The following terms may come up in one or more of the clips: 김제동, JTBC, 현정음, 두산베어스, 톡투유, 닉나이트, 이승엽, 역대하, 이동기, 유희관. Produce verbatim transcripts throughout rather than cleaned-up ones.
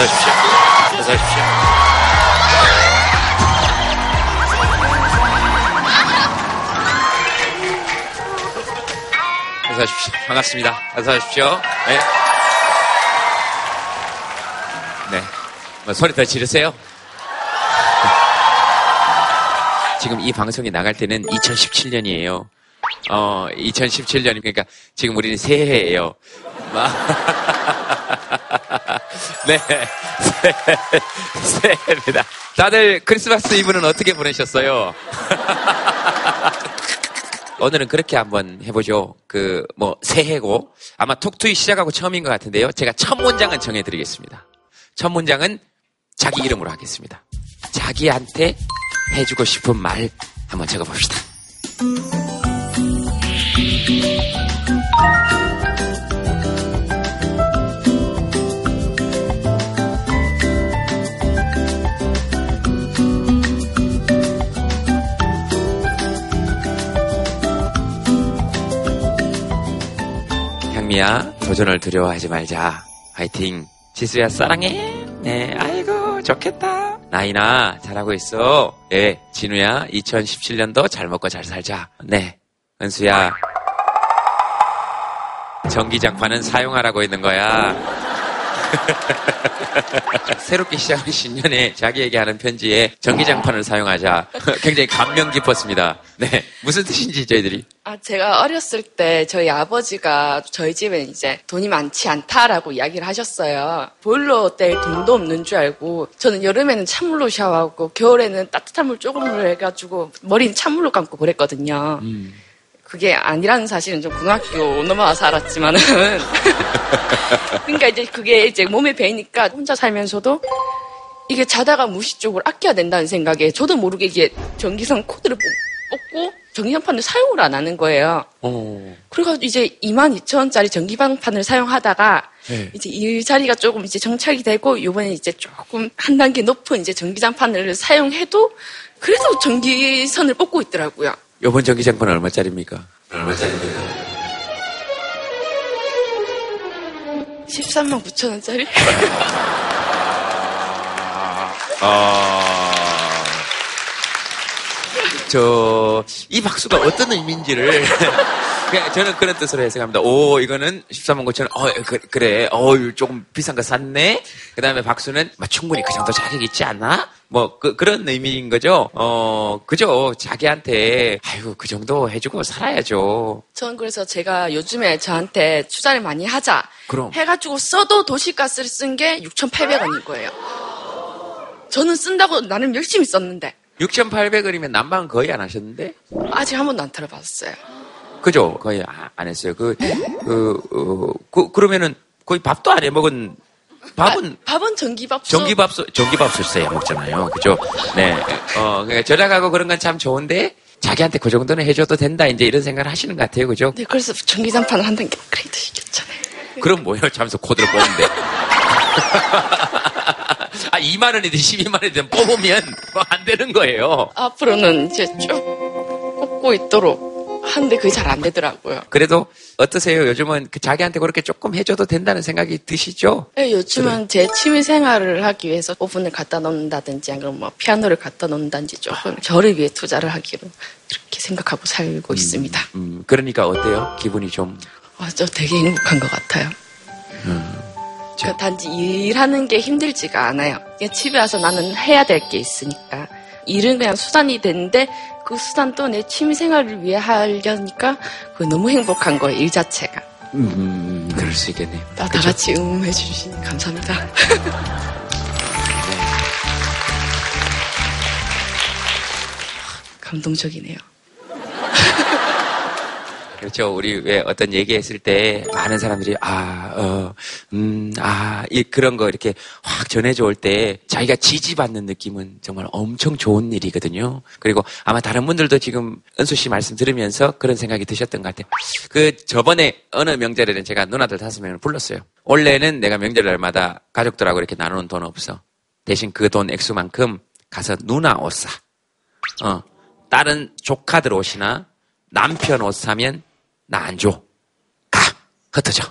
사십시오. 잘 사십시오. 잘 사십시오. 반갑습니다. 잘 사십시오. 네. 네. 뭐 소리 더 지르세요. 지금 이 방송이 나갈 때는 이천십칠 년이에요. 어, 이천십칠 년, 그러니까 지금 우리는 새해예요. 네, 새해, 새해입니다. 다들 크리스마스 이브는 어떻게 보내셨어요? 오늘은 그렇게 한번 해보죠. 그, 뭐, 새해고. 아마 톡투유 시작하고 처음인 것 같은데요. 제가 첫 문장은 정해드리겠습니다. 첫 문장은 자기 이름으로 하겠습니다. 자기한테 해주고 싶은 말 한번 적어봅시다. 향미야, 도전을 두려워하지 말자. 화이팅. 지수야, 사랑해. 네, 아이고, 좋겠다. 나인아, 잘하고 있어. 네, 진우야, 이천십칠 년도 잘 먹고 잘 살자. 네, 은수야. 전기장판은 사용하라고 있는 거야. 새롭게 시작한 신년에 자기에게 하는 편지에 전기장판을 사용하자. 굉장히 감명 깊었습니다. 네, 무슨 뜻인지 저희들이. 아, 제가 어렸을 때 저희 아버지가 저희 집에 이제 돈이 많지 않다라고 이야기를 하셨어요. 보일러 때 돈도 없는 줄 알고 저는 여름에는 찬물로 샤워하고 겨울에는 따뜻한 물 조금으로 해가지고 머리는 찬물로 감고 그랬거든요. 음. 그게 아니라는 사실은 좀 고등학교 넘어와서 알았지만은. 그러니까 이제 그게 이제 몸에 배니까 혼자 살면서도 이게 자다가 무시 쪽을 아껴야 된다는 생각에 저도 모르게 이게 전기선 코드를 뽑고 전기장판을 사용을 안 하는 거예요. 오. 그래가지고 이제 이만 이천 원짜리 전기장판을 사용하다가 네. 이제 이 자리가 조금 이제 정착이 되고 이번에 이제 조금 한 단계 높은 이제 전기장판을 사용해도 그래도 전기선을 뽑고 있더라고요. 요번 전기장판은 얼마짜리입니까? 얼마짜리입니까? 십삼만 구천 원짜리? 아, 저, 이 박수가 어떤 의미인지를. 저는 그런 뜻으로 해석합니다. 오, 이거는 십삼만 구천 원, 어, 그, 그래, 어, 조금 비싼 거 샀네? 그 다음에 박수는, 뭐, 충분히 그 정도 자격 있지 않나? 뭐, 그, 그런 의미인 거죠? 어, 그죠. 자기한테, 아이고, 그 정도 해주고 살아야죠. 전 그래서 제가 요즘에 저한테 투자를 많이 하자. 그럼. 해가지고 써도 도시가스를 쓴 게 육천팔백 원인 거예요. 저는 쓴다고 나름 열심히 썼는데. 육천팔백 원이면 난방 거의 안 하셨는데? 아직 한 번도 안 털어봤어요. 그죠? 거의 안 했어요. 그, 그, 어, 그, 그러면은 거의 밥도 안 해 먹은, 밥은. 아, 밥은 전기밥솥. 전기밥솥, 전기밥솥에 먹잖아요. 그죠? 네. 어, 그러니까 절약하고 그런 건 참 좋은데, 자기한테 그 정도는 해줘도 된다. 이제 이런 생각을 하시는 것 같아요. 그죠? 네, 그래서 전기장판을 한 단계 업그레이드 시켰잖아요. 그럼 뭐예요? 잠수 코드를 뽑는데. 아, 이만 원이든 십이만 원이든 뽑으면 뭐 안 되는 거예요. 앞으로는 이제 쭉 뽑고 있도록. 하는데 그게 잘 안 되더라고요. 그래도 어떠세요? 요즘은 그 자기한테 그렇게 조금 해줘도 된다는 생각이 드시죠? 네, 요즘은 그래. 제 취미 생활을 하기 위해서 오븐을 갖다 놓는다든지, 아니면 뭐 피아노를 갖다 놓는다든지 조금 저를 위해 투자를 하기로 그렇게 생각하고 살고 음, 있습니다. 음, 그러니까 어때요? 기분이 좀? 아, 저 되게 행복한 것 같아요. 음. 그러니까 단지 일하는 게 힘들지가 않아요. 그냥 집에 와서 나는 해야 될 게 있으니까. 일은 그냥 수단이 되는데 그 수단도 내 취미생활을 위해 하려니까 그 너무 행복한 거예요. 일 자체가. 음, 그럴 수 있겠네요. 다 같이 응원해 주시니 감사합니다. 감동적이네요. 그렇죠. 우리 왜 어떤 얘기했을 때 많은 사람들이 아, 어, 음, 아, 이, 그런 거 이렇게 확 전해져 올 때 자기가 지지받는 느낌은 정말 엄청 좋은 일이거든요. 그리고 아마 다른 분들도 지금 은수 씨 말씀 들으면서 그런 생각이 드셨던 것 같아요. 그 저번에 어느 명절에는 제가 누나들 다섯 명을 불렀어요. 원래는 내가 명절날마다 가족들하고 이렇게 나누는 돈 없어. 대신 그 돈 액수만큼 가서 누나 옷 사. 어, 다른 조카들 옷이나 남편 옷 사면 나 안 줘. 가! 흩어져.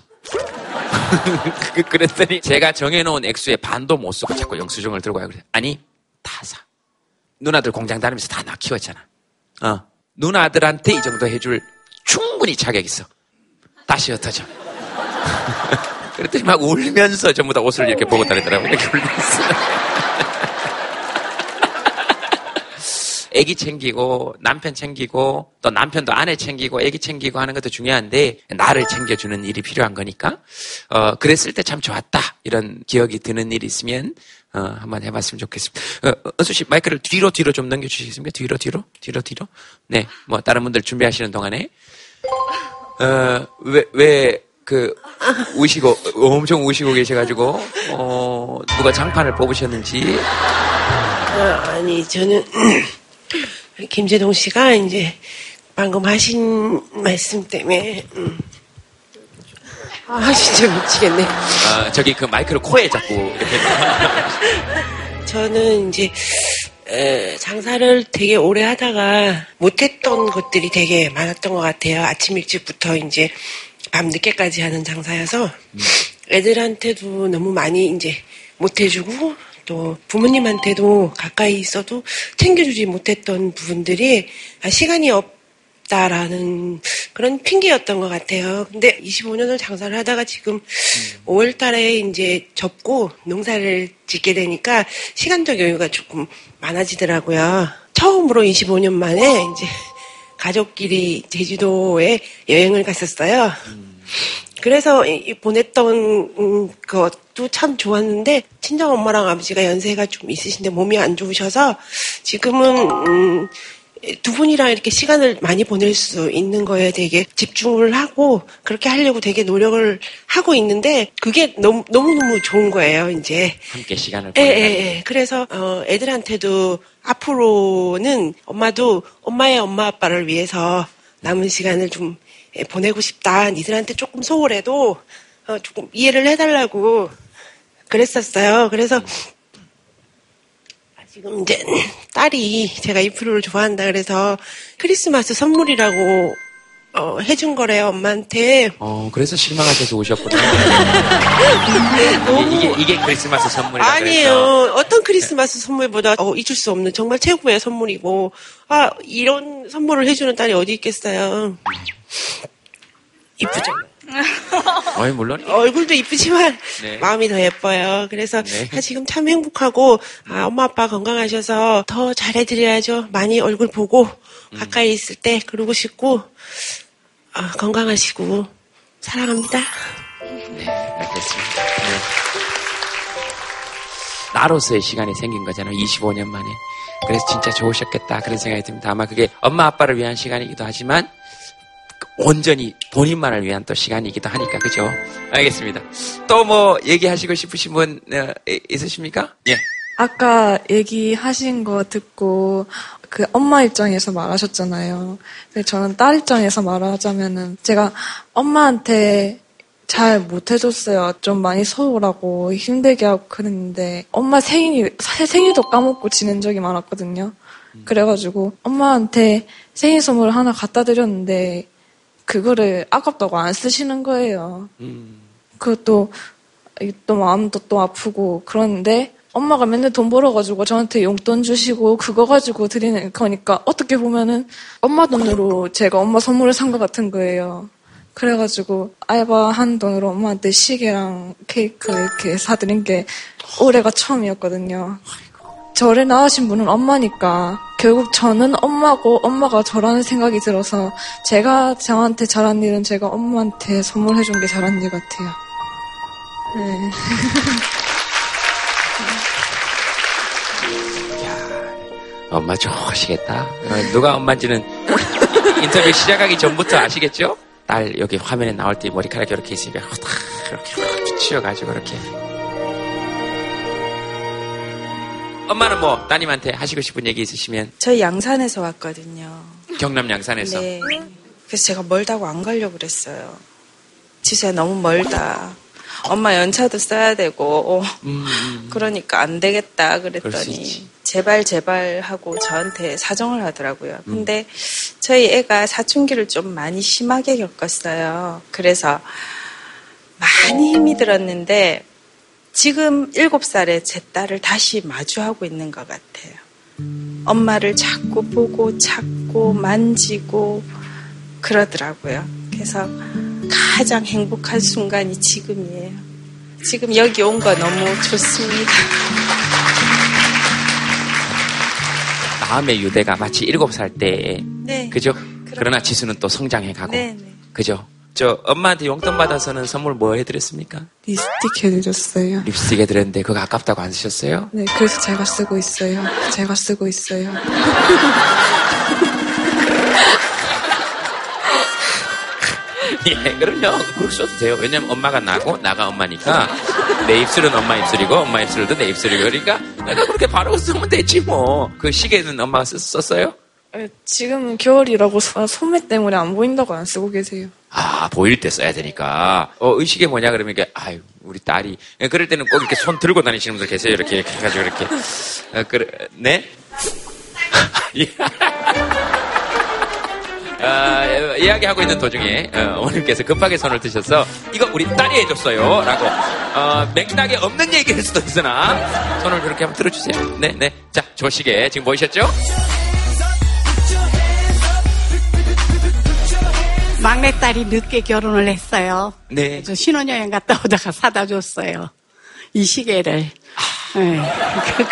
그랬더니 제가 정해놓은 액수의 반도 못 쓰고 자꾸 영수증을 들고 와요. 그래서 아니, 다 사. 누나들 공장 다니면서 다 나 키웠잖아. 어. 누나들한테 이 정도 해줄 충분히 자격 있어. 다시 흩어져. 그랬더니 막 울면서 전부 다 옷을 이렇게 보고 다니더라고요. 이렇게 울면서. 애기 챙기고 남편 챙기고 또 남편도 아내 챙기고 애기 챙기고 하는 것도 중요한데 나를 챙겨주는 일이 필요한 거니까 어 그랬을 때 참 좋았다 이런 기억이 드는 일이 있으면 어 한번 해봤으면 좋겠습니다. 어, 은수 씨 마이크를 뒤로 뒤로 좀 넘겨주시겠습니까? 뒤로 뒤로 뒤로 뒤로. 네, 뭐 다른 분들 준비하시는 동안에 어 왜 왜 그 우시고 엄청 우시고 계셔가지고 어 누가 장판을 뽑으셨는지. 아, 아니 저는. 김제동 씨가 이제 방금 하신 말씀 때문에 음. 아 진짜 미치겠네. 아 저기 그 마이크를 코에 잡고 이렇게. 저는 이제 에, 장사를 되게 오래 하다가 못했던 것들이 되게 많았던 것 같아요. 아침 일찍부터 이제 밤 늦게까지 하는 장사여서 음. 애들한테도 너무 많이 이제 못해주고. 또 부모님한테도 가까이 있어도 챙겨주지 못했던 부분들이 시간이 없다라는 그런 핑계였던 것 같아요. 근데 이십오 년을 장사를 하다가 지금 음. 오월 달에 이제 접고 농사를 짓게 되니까 시간적 여유가 조금 많아지더라고요. 처음으로 이십오 년 만에 이제 가족끼리 제주도에 여행을 갔었어요. 음. 그래서 보냈던 것도 참 좋았는데 친정 엄마랑 아버지가 연세가 좀 있으신데 몸이 안 좋으셔서 지금은 두 분이랑 이렇게 시간을 많이 보낼 수 있는 거에 되게 집중을 하고 그렇게 하려고 되게 노력을 하고 있는데 그게 너무 너무 좋은 거예요 이제 함께 시간을 보내는. 예, 예, 예. 그래서 애들한테도 앞으로는 엄마도 엄마의 엄마 아빠를 위해서 남은 시간을 좀 보내고 싶다. 니들한테 조금 소홀해도 어, 조금 이해를 해달라고 그랬었어요. 그래서 지금 이제 딸이 제가 이 프로를 좋아한다 그래서 크리스마스 선물이라고 어, 해준 거래요 엄마한테. 어 그래서 실망하셔서 오셨구나. 너무... 이게, 이게 크리스마스 선물이라고. 아니에요. 그래서. 어떤 크리스마스 선물보다 어, 잊을 수 없는 정말 최고의 선물이고 아 이런 선물을 해주는 딸이 어디 있겠어요. 이쁘죠? 아니, 물론. 얼굴도 이쁘지만, 네. 마음이 더 예뻐요. 그래서, 네. 지금 참 행복하고, 아, 엄마, 아빠 건강하셔서 더 잘해드려야죠. 많이 얼굴 보고, 음. 가까이 있을 때, 그러고 싶고, 아, 건강하시고, 사랑합니다. 네, 알겠습니다. 네. 나로서의 시간이 생긴 거잖아요. 이십오 년 만에. 그래서 진짜 좋으셨겠다. 그런 생각이 듭니다. 아마 그게 엄마, 아빠를 위한 시간이기도 하지만, 온전히 본인만을 위한 또 시간이기도 하니까 그죠? 알겠습니다. 또 뭐 얘기하시고 싶으신 분 있으십니까? 예. 아까 얘기하신 거 듣고 그 엄마 입장에서 말하셨잖아요. 근데 저는 딸 입장에서 말하자면은 제가 엄마한테 잘 못해줬어요. 좀 많이 소홀하고 힘들게 하고 그랬는데 엄마 생일 생일도 까먹고 지낸 적이 많았거든요. 그래가지고 엄마한테 생일 선물을 하나 갖다 드렸는데. 그거를 아깝다고 안 쓰시는 거예요. 음. 그것도 또 마음도 또 아프고 그러는데 엄마가 맨날 돈 벌어가지고 저한테 용돈 주시고 그거 가지고 드리는 거니까 어떻게 보면은 엄마 돈으로 제가 엄마 선물을 산 것 같은 거예요. 그래가지고 알바한 돈으로 엄마한테 시계랑 케이크 이렇게 사드린 게 올해가 처음이었거든요. 저를 낳으신 분은 엄마니까 결국 저는 엄마고 엄마가 저라는 생각이 들어서 제가 저한테 잘한 일은 제가 엄마한테 선물해준 게 잘한 일 같아요. 네. 엄마 좋으시겠다. 누가 엄마인지는 인터뷰 시작하기 전부터 아시겠죠? 딸 여기 화면에 나올 때 머리카락이 이렇게 있으니까 이렇게 이렇게 치워가지고 이렇게. 엄마는 뭐 따님한테 하시고 싶은 얘기 있으시면? 저희 양산에서 왔거든요. 경남 양산에서? 네. 그래서 제가 멀다고 안 가려고 그랬어요. 지수야 너무 멀다. 엄마 연차도 써야 되고 음, 음. 그러니까 안 되겠다 그랬더니 제발 제발 하고 저한테 사정을 하더라고요. 근데 음. 저희 애가 사춘기를 좀 많이 심하게 겪었어요. 그래서 많이 힘이 들었는데 지금 일곱 살에 제 딸을 다시 마주하고 있는 것 같아요. 엄마를 자꾸 보고 찾고 만지고 그러더라고요. 그래서 가장 행복한 순간이 지금이에요. 지금 여기 온 거 너무 좋습니다. 마음의 유대가 마치 일곱 살 때에 네. 그죠? 그러나 지수는 또 성장해가고 네, 네. 그죠? 저 엄마한테 용돈 받아서는 선물 뭐 해드렸습니까? 립스틱 해드렸어요. 립스틱 해드렸는데 그거 아깝다고 안 쓰셨어요? 네, 그래서 제가 쓰고 있어요. 제가 쓰고 있어요. 예, 그럼요. 그렇게 써도 돼요. 왜냐면 엄마가 나고 나가 엄마니까 내 입술은 엄마 입술이고 엄마 입술도 내 입술이고 그러니까 내가 그렇게 바로 쓰면 되지 뭐. 그 시계는 엄마가 쓰, 썼어요? 지금은 겨울이라고 소매 때문에 안 보인다고 안 쓰고 계세요. 아, 보일 때 써야 되니까. 어, 의식이 뭐냐 그러면 이게 아유, 우리 딸이 그럴 때는 꼭 이렇게 손 들고 다니시는 분들 계세요. 이렇게 이렇게 해 가지고 이렇게. 어, 그래. 네? 예. 어, 이야기하고 있는 도중에 어, 어머님께서 급하게 손을 드셔서 이거 우리 딸이 해줬어요 라고 어, 맥락에 없는 얘기일 수도 있으나 손을 그렇게 한번 들어주세요. 네네 네. 자, 저 시계 지금 보이셨죠? 막내딸이 늦게 결혼을 했어요. 네. 그래서 신혼여행 갔다 오다가 사다 줬어요. 이 시계를. 네.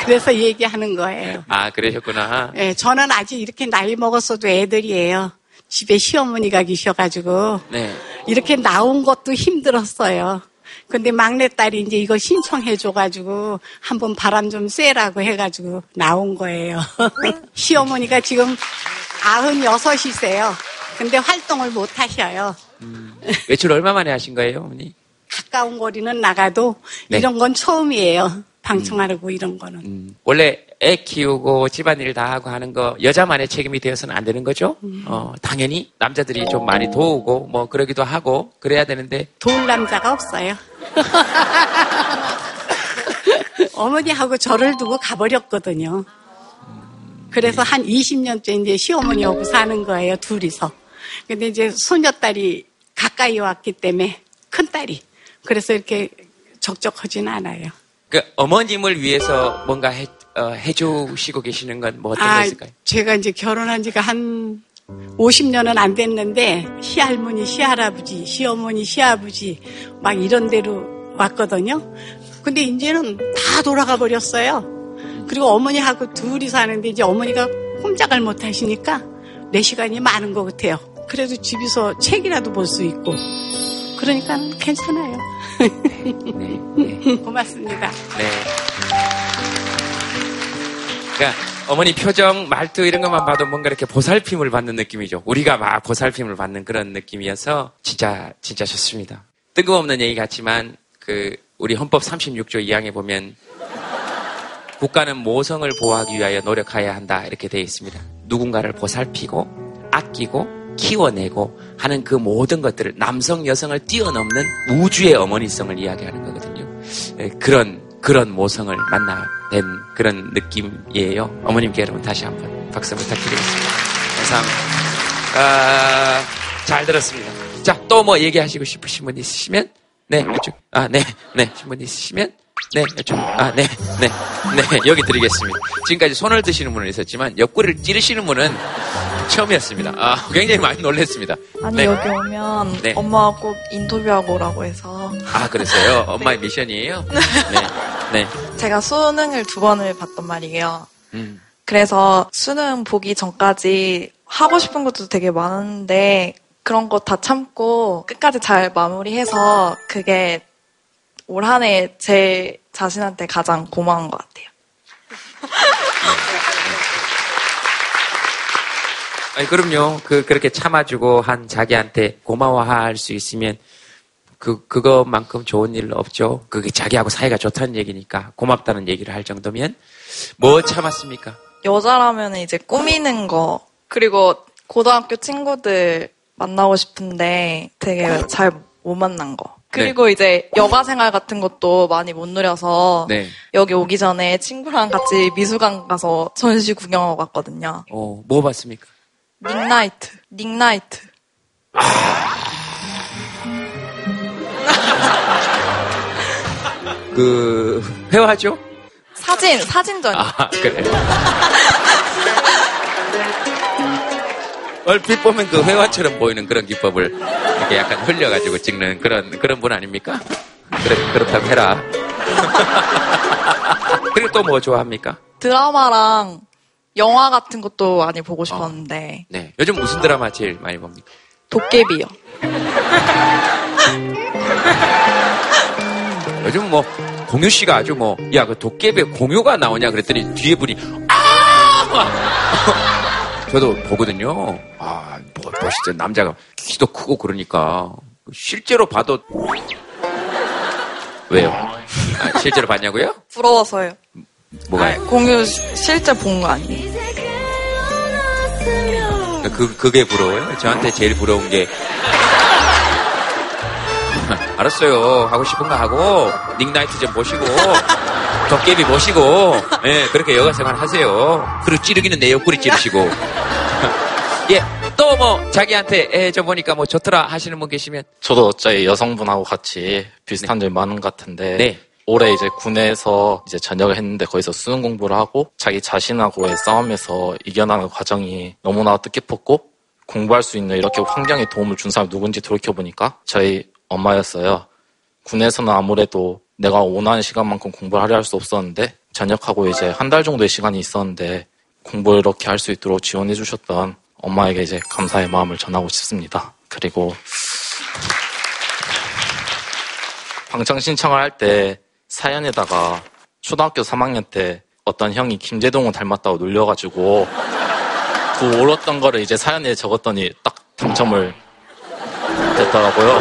그래서 얘기하는 거예요. 아, 그러셨구나. 네, 저는 아직 이렇게 나이 먹었어도 애들이에요. 집에 시어머니가 계셔가지고 네. 이렇게 나온 것도 힘들었어요. 근데 막내딸이 이제 이걸 신청해줘가지고 한번 바람 좀 쐬라고 해가지고 나온 거예요. 시어머니가 지금 아흔여섯이세요. 근데 활동을 못 하셔요. 음, 외출 얼마 만에 하신 거예요, 어머니? 가까운 거리는 나가도 네. 이런 건 처음이에요. 방청하려고 음. 이런 거는. 음. 원래 애 키우고 집안일 다 하고 하는 거 여자만의 책임이 되어서는 안 되는 거죠? 음. 어, 당연히 남자들이 좀 많이 도우고 뭐 그러기도 하고 그래야 되는데 도울 남자가 없어요. 어머니하고 저를 두고 가버렸거든요. 그래서 네. 한 이십 년째 이제 시어머니하고 사는 거예요, 둘이서. 근데 이제 손녀딸이 가까이 왔기 때문에 큰딸이. 그래서 이렇게 적적하진 않아요. 그 어머님을 위해서 뭔가 해, 어, 해주시고 계시는 건 뭐 어떤 게 아, 있을까요? 제가 이제 결혼한 지가 한 오십 년은 안 됐는데 시할머니, 시할아버지, 시어머니, 시아버지 막 이런 데로 왔거든요. 근데 이제는 다 돌아가 버렸어요. 그리고 어머니하고 둘이 사는데 이제 어머니가 꼼짝을 못 하시니까 내 시간이 많은 것 같아요. 그래도 집에서 책이라도 볼 수 있고 그러니까 괜찮아요. 네, 네. 고맙습니다. 네. 그러니까 어머니 표정, 말투 이런 것만 봐도 뭔가 이렇게 보살핌을 받는 느낌이죠. 우리가 막 보살핌을 받는 그런 느낌이어서 진짜 진짜 좋습니다. 뜬금없는 얘기 같지만 그 우리 헌법 삼십육 조 이 항에 보면 국가는 모성을 보호하기 위하여 노력해야 한다 이렇게 되어 있습니다. 누군가를 보살피고 아끼고 키워내고 하는 그 모든 것들을 남성 여성을 뛰어넘는 우주의 어머니성을 이야기하는 거거든요. 그런 그런 모성을 만나뵌 그런 느낌이에요. 어머님께 여러분 다시 한번 박수 부탁드리겠습니다. 감사합니다. 아, 잘 들었습니다. 자, 또 뭐 얘기하시고 싶으신 분 있으시면 네 이쪽 아 네 네 신분 있으시면. 네, 좀, 아, 네, 네, 네, 여기 드리겠습니다. 지금까지 손을 드시는 분은 있었지만, 옆구리를 찌르시는 분은 처음이었습니다. 아, 굉장히 많이 놀랐습니다. 아니, 네. 여기 오면 네. 엄마가 꼭 인터뷰하고 오라고 해서. 아, 그랬어요? 엄마의 네. 미션이에요? 네. 네. 제가 수능을 두 번을 봤단 말이에요. 음. 그래서 수능 보기 전까지 하고 싶은 것도 되게 많은데, 그런 거 다 참고 끝까지 잘 마무리해서 그게 올 한 해 제 자신한테 가장 고마운 것 같아요. 아니, 그럼요. 그, 그렇게 참아주고 한 자기한테 고마워할 수 있으면 그, 그것만큼 좋은 일 없죠. 그게 자기하고 사이가 좋다는 얘기니까 고맙다는 얘기를 할 정도면 뭐 참았습니까? 여자라면 이제 꾸미는 거, 그리고 고등학교 친구들 만나고 싶은데 되게 잘 못 만난 거. 그리고 네. 이제 여가 생활 같은 것도 많이 못 누려서 네. 여기 오기 전에 친구랑 같이 미술관 가서 전시 구경하고 갔거든요. 어, 뭐 봤습니까? 닉나이트. 닉나이트. 아... 그 회화죠? 사진, 사진전. 아, 그래. 얼핏 보면 그 회화처럼 보이는 그런 기법을 이렇게 약간 흘려가지고 찍는 그런, 그런 분 아닙니까? 그래, 그렇다고 해라. 그리고 또 뭐 좋아합니까? 드라마랑 영화 같은 것도 많이 보고 싶었는데. 어, 네. 요즘 무슨 드라마 제일 많이 봅니까? 도깨비요. 요즘 뭐, 공유 씨가 아주 뭐, 야, 그 도깨비 공유가 나오냐 그랬더니 뒤에 분이, 아! 저도 보거든요. 아, 멋있죠. 남자가 키도 크고 그러니까. 실제로 봐도. 왜요? 아, 실제로 봤냐고요? 부러워서요. 뭐가요? 아니, 공유 실제 본 거 아니에요? 그, 그게 부러워요? 저한테 제일 부러운 게. 알았어요. 하고 싶은 거 하고, 닉나이트 좀 모시고. 도깨비 모시고, 예, 그렇게 여가 생활 하세요. 그리고 찌르기는 내 옆구리 찌르시고. 예, 또 뭐, 자기한테, 예, 저 보니까 뭐 좋더라 하시는 분 계시면. 저도 어차피 여성분하고 같이 비슷한 점이 네. 많은 것 같은데. 네. 올해 이제 군에서 이제 전역을 했는데 거기서 수능 공부를 하고 자기 자신하고의 싸움에서 이겨나가는 과정이 너무나 뜻깊었고 공부할 수 있는 이렇게 환경에 도움을 준 사람이 누군지 돌이켜보니까 저희 엄마였어요. 군에서는 아무래도 내가 원하는 시간만큼 공부를 하려 할 수 없었는데 전역하고 이제 한 달 정도의 시간이 있었는데 공부를 이렇게 할 수 있도록 지원해 주셨던 엄마에게 이제 감사의 마음을 전하고 싶습니다. 그리고 방청 신청을 할 때 사연에다가 초등학교 삼 학년 때 어떤 형이 김제동을 닮았다고 놀려가지고 그 울었던 거를 이제 사연에 적었더니 딱 당첨을 됐더라고요.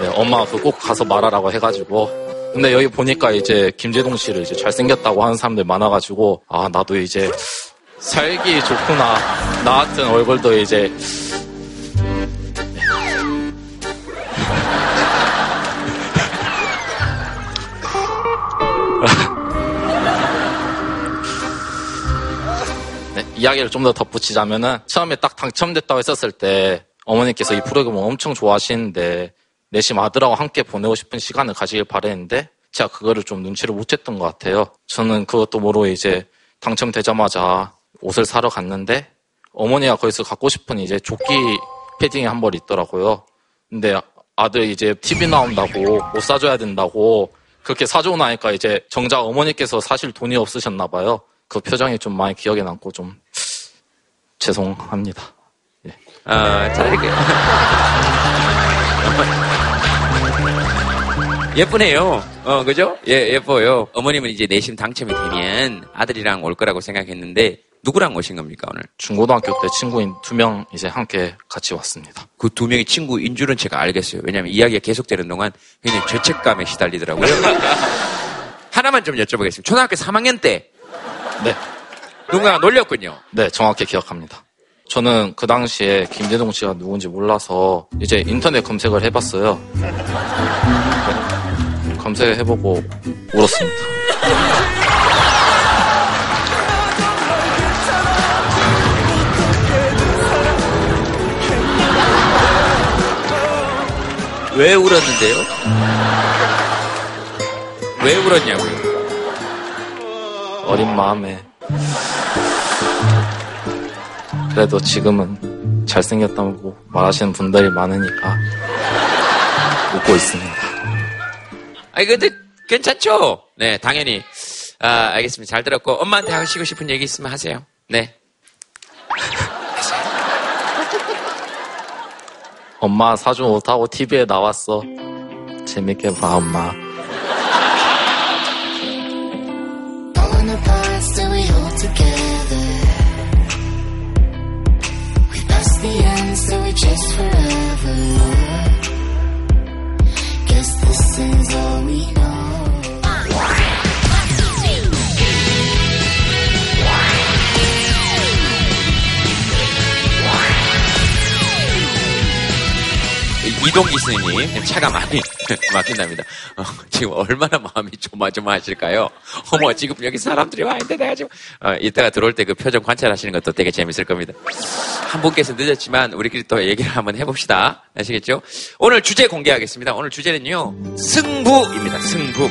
네, 엄마가 그 꼭 가서 말하라고 해가지고. 근데 여기 보니까 이제 김제동 씨를 이제 잘생겼다고 하는 사람들 많아가지고, 아, 나도 이제 살기 좋구나. 나 같은 얼굴도 이제. 네, 이야기를 좀 더 덧붙이자면은, 처음에 딱 당첨됐다고 했었을 때, 어머니께서 이 프로그램을 엄청 좋아하시는데, 내심 아들하고 함께 보내고 싶은 시간을 가지길 바랬는데 제가 그거를 좀 눈치를 못 챘던 것 같아요. 저는 그것도 모르고 이제 당첨되자마자 옷을 사러 갔는데 어머니가 거기서 갖고 싶은 이제 조끼 패딩이 한 벌 있더라고요. 근데 아들 이제 티비 나온다고 옷 사줘야 된다고 그렇게 사주고 나니까 이제 정작 어머니께서 사실 돈이 없으셨나 봐요. 그 표정이 좀 많이 기억에 남고 좀 죄송합니다. 예. 아, 잘할게요. 예쁘네요. 어, 그죠? 예, 예뻐요. 어머님은 이제 내심 당첨이 되면 아들이랑 올 거라고 생각했는데 누구랑 오신 겁니까, 오늘? 중고등학교 때 친구인 두 명 이제 함께 같이 왔습니다. 그 두 명이 친구인 줄은 제가 알겠어요. 왜냐면 이야기가 계속되는 동안 굉장히 죄책감에 시달리더라고요. 하나만 좀 여쭤보겠습니다. 초등학교 삼 학년 때. 네. 누군가 놀렸군요. 네, 정확히 기억합니다. 저는 그 당시에 김제동 씨가 누군지 몰라서 이제 인터넷 검색을 해봤어요. 검색해보고 울었습니다. 왜 울었는데요? 왜 울었냐고요? 어린 마음에. 그래도 지금은 잘생겼다고 말하시는 분들이 많으니까 웃고 있습니다. 아니 근데 괜찮죠? 네, 당연히. 아, 알겠습니다. 잘 들었고 엄마한테 하시고 싶은 얘기 있으면 하세요. 네. 엄마 사준 옷하고 티비에 나왔어. 재밌게 봐 엄마. Just forever. Guess this is all we know. 이동기 선생님 차가 많이 맡긴답니다. 어, 지금 얼마나 마음이 조마조마하실까요? 어머, 지금 여기 사람들이 와 있는데 내가 지금 어, 이따가 들어올 때 그 표정 관찰하시는 것도 되게 재밌을 겁니다. 한 분께서 늦었지만 우리끼리 또 얘기를 한번 해봅시다. 아시겠죠? 오늘 주제 공개하겠습니다. 오늘 주제는요, 승부입니다. 승부.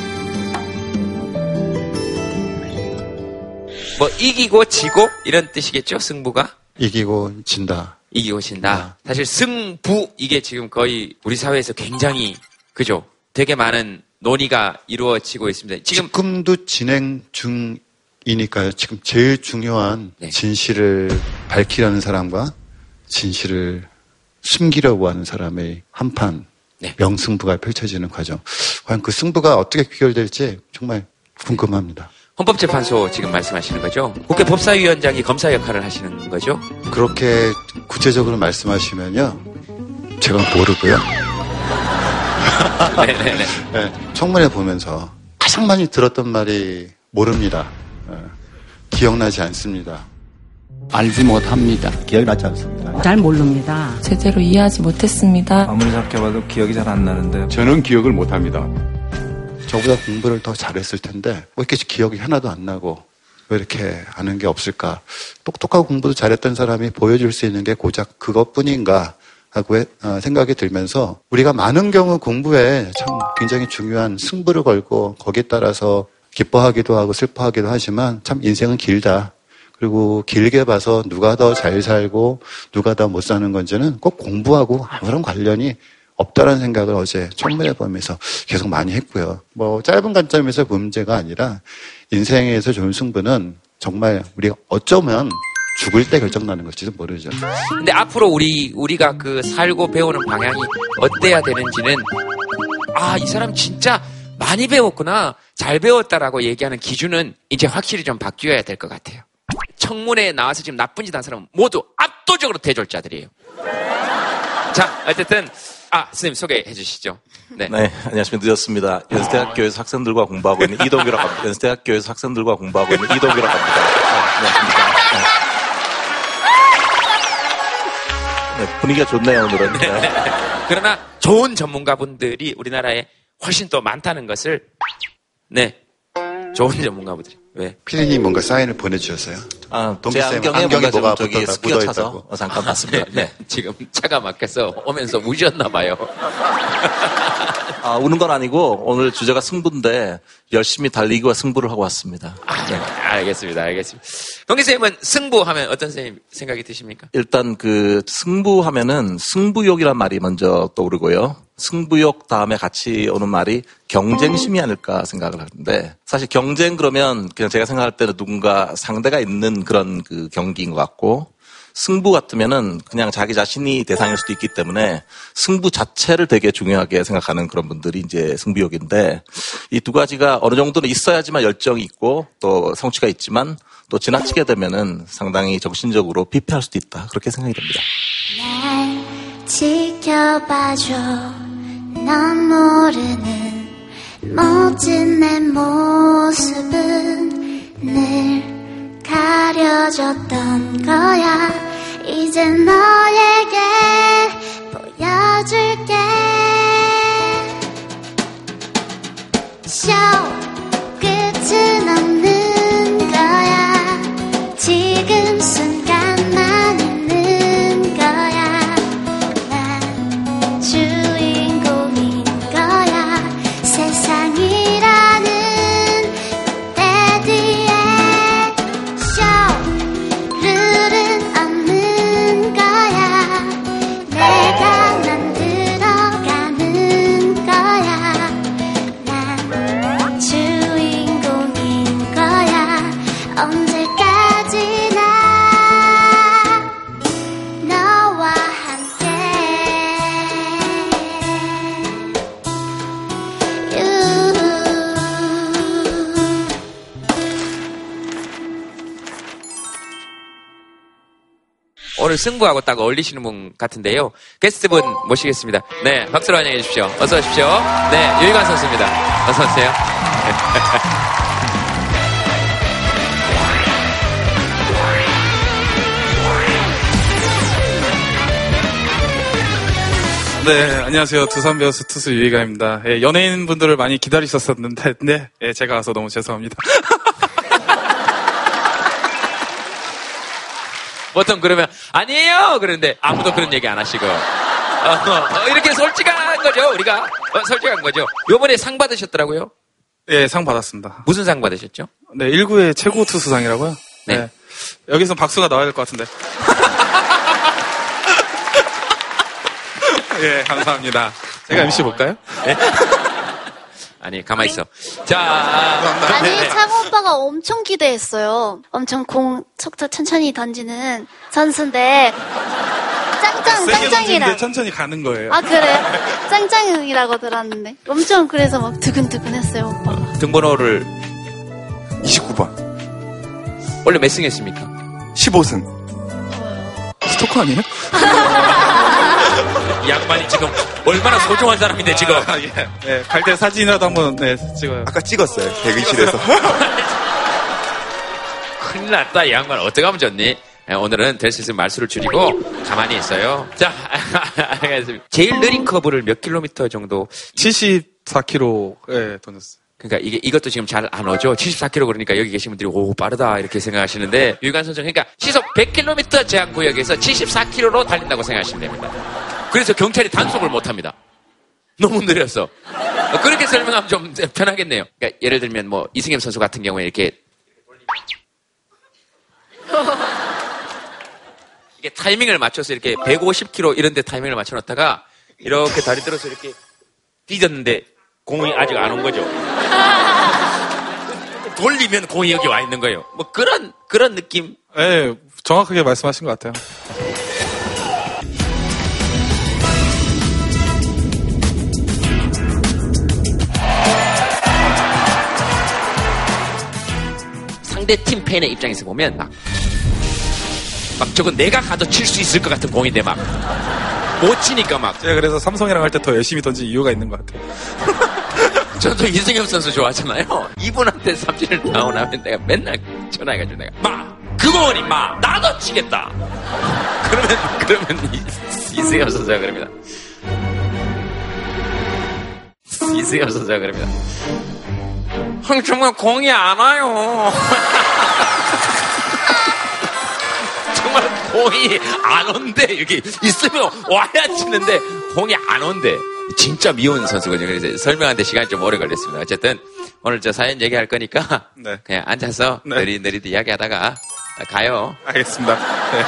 뭐 이기고 지고 이런 뜻이겠죠? 승부가? 이기고 진다. 이기고 진다. 네. 사실 승부 이게 지금 거의 우리 사회에서 굉장히 그죠? 되게 많은 논의가 이루어지고 있습니다. 지금 지금도 진행 중이니까요. 지금 제일 중요한 네. 진실을 밝히려는 사람과 진실을 숨기려고 하는 사람의 한판 네. 명승부가 펼쳐지는 과정. 과연 그 승부가 어떻게 귀결될지 정말 궁금합니다. 헌법재판소 지금 말씀하시는 거죠? 국회 법사위원장이 검사 역할을 하시는 거죠? 그렇게 구체적으로 말씀하시면요, 제가 모르고요. 네네네. 네, 청문회 보면서 가장 많이 들었던 말이 모릅니다. 네, 기억나지 않습니다. 알지 못합니다. 기억나지 않습니다. 잘 모릅니다. 제대로 이해하지 못했습니다. 아무리 잡혀봐도 기억이 잘 안 나는데 저는 기억을 못합니다. 저보다 공부를 더 잘했을 텐데 왜 이렇게 기억이 하나도 안 나고 왜 이렇게 아는 게 없을까? 똑똑하고 공부도 잘했던 사람이 보여줄 수 있는 게 고작 그것뿐인가 하고 생각이 들면서, 우리가 많은 경우 공부에 참 굉장히 중요한 승부를 걸고 거기에 따라서 기뻐하기도 하고 슬퍼하기도 하지만 참 인생은 길다. 그리고 길게 봐서 누가 더 잘 살고 누가 더 못 사는 건지는 꼭 공부하고 아무런 관련이 없다라는 생각을 어제 청문회 보면서 계속 많이 했고요. 뭐 짧은 관점에서 본 문제가 아니라 인생에서 좋은 승부는 정말 우리가 어쩌면 죽을 때 결정나는 것지도 모르죠. 근데 앞으로 우리 우리가 그 살고 배우는 방향이 어때야 되는지는, 아, 이 사람 진짜 많이 배웠구나, 잘 배웠다라고 얘기하는 기준은 이제 확실히 좀 바뀌어야 될 것 같아요. 청문회에 나와서 지금 나쁜 짓 한 사람은 모두 압도적으로 대졸자들이에요. 자, 어쨌든. 아, 선생님 소개해 주시죠. 네. 네, 안녕하십니까. 늦었습니다. 연세대학교에서 학생들과 공부하고 있는 이동규라고 합니다. 연세대학교에서 학생들과 공부하고 있는 이동규라고 합니다. 네, 네, 분위기가 좋네요, 오늘은. 네, 네. 그러나 좋은 전문가분들이 우리나라에 훨씬 더 많다는 것을, 네, 좋은 전문가분들이. 왜? 피디님 뭔가 사인을 보내주셨어요? 아, 제 안경에 뭔가 저기 스키어 차서 어, 잠깐 봤습니다. 아, 네, 네. 네. 지금 차가 막혀서 오면서 우셨나봐요. 아, 우는 건 아니고 오늘 주제가 승부인데 열심히 달리기와 승부를 하고 왔습니다. 아, 네. 알겠습니다. 알겠습니다. 동기 선생님은 승부하면 어떤 선생님 생각이 드십니까? 일단 그 승부하면은 승부욕이란 말이 먼저 떠오르고요. 승부욕 다음에 같이 오는 말이 경쟁심이 아닐까 생각을 하는데, 사실 경쟁 그러면 그냥 제가 생각할 때는 누군가 상대가 있는 그런 그 경기인 것 같고, 승부 같으면은 그냥 자기 자신이 대상일 수도 있기 때문에 승부 자체를 되게 중요하게 생각하는 그런 분들이 이제 승부욕인데, 이 두 가지가 어느 정도는 있어야지만 열정이 있고 또 성취가 있지만 또 지나치게 되면은 상당히 정신적으로 피폐할 수도 있다, 그렇게 생각이 됩니다. 날 지켜봐줘, 난 모르는 멋진 내 모습은 늘 가려졌던 거야. 이제 너에게 보여줄게. 쇼 끝은 없는 거야. 지금 순간만 있는 거야. 난 주인공인 거야. 세상이라는 오늘 승부하고 딱 어울리시는 분 같은데요. 게스트분 모시겠습니다. 네, 박수로 환영해 주십시오. 어서 오십시오. 네, 유희관 선수입니다. 어서 오세요. 네, 안녕하세요. 두산베어스 투수 유희관입니다. 예, 연예인분들을 많이 기다리셨었는데, 네, 예, 제가 와서 너무 죄송합니다. 보통 그러면, 아니에요! 그러는데 아무도 그런 얘기 안 하시고. 어, 이렇게 솔직한 거죠, 우리가. 어, 솔직한 거죠. 요번에 상 받으셨더라고요? 예, 상 받았습니다. 무슨 상 받으셨죠? 네, 일구회 최고 투수상이라고요? 네. 네. 여기서 박수가 나와야 될 것 같은데. 예, 감사합니다. 제가 엠씨 볼까요? 네. 아니, 가만히 있어. 자. 아니, 창호 오빠가 엄청 기대했어요. 엄청 공, 척척 천천히 던지는 선수인데, 짱짱, 짱짱이라고. 천천히 가는 거예요. 아, 그래요? 짱짱이라고 들었는데. 엄청 그래서 막 두근두근 했어요, 오빠가. 등번호를 이십구번. 원래 몇 승 했습니까? 십오승. 스토커 아니에요? 이 양반이 지금 얼마나 소중한 사람인데 지금. 아, 예. 네, 갈 때 사진이라도 한번 네, 찍어요. 아까 찍었어요. 대기실에서. 큰일 났다. 이 양반 어떻게 하면 좋니? 오늘은 될 수 있으면 말수를 줄이고 가만히 있어요. 자, 알겠습니다. 제일 느린 커브를 몇 킬로미터 정도? 칠십사 킬로미터에 던졌어요. 그러니까 이게 이것도 지금 잘 안 오죠. 칠십사 킬로미터 그러니까 여기 계신 분들이 오 빠르다 이렇게 생각하시는데 유희관 선수 그러니까 시속 백 킬로미터 제한 구역에서 칠십사 킬로미터로 달린다고 생각하시면 됩니다. 그래서 경찰이 단속을 못 합니다. 너무 느려서. 그렇게 설명하면 좀 편하겠네요. 그러니까 예를 들면 뭐 이승엽 선수 같은 경우에 이렇게 이게 타이밍을 맞춰서 이렇게 백오십 킬로미터 이런 데 타이밍을 맞춰 놨다가 이렇게 다리 들어서 이렇게 뛰었는데 공이 아직 안 온 거죠. 돌리면 공이 여기 와 있는 거예요. 뭐 그런 그런 느낌. 네, 정확하게 말씀하신 것 같아요. 상대 팀 팬의 입장에서 보면 막, 막 저건 내가 가도 칠 수 있을 것 같은 공인데 막 못 치니까 막. 제가 그래서 삼성이랑 할 때 더 열심히 던진 이유가 있는 것 같아요. 저도 이승엽 선수 좋아하잖아요. 이분한테 삼진을 다운하면 내가 맨날 전화해가지고 내가 마! 그거 오니 마! 나도 치겠다! 그러면, 그러면 이, 이승엽 선수가 그럽니다. 이승엽 선수가 그럽니다. 형 정말 공이 안 와요. 정말 공이 안 온대. 여기 있으면 와야 치는데 공이 안 온대. 진짜 미운 선수거든요. 그래서 설명하는데 시간이 좀 오래 걸렸습니다. 어쨌든 오늘 저 사연 얘기할 거니까 네. 그냥 앉아서 네. 느릿느릿 이야기하다가 가요. 알겠습니다. 네.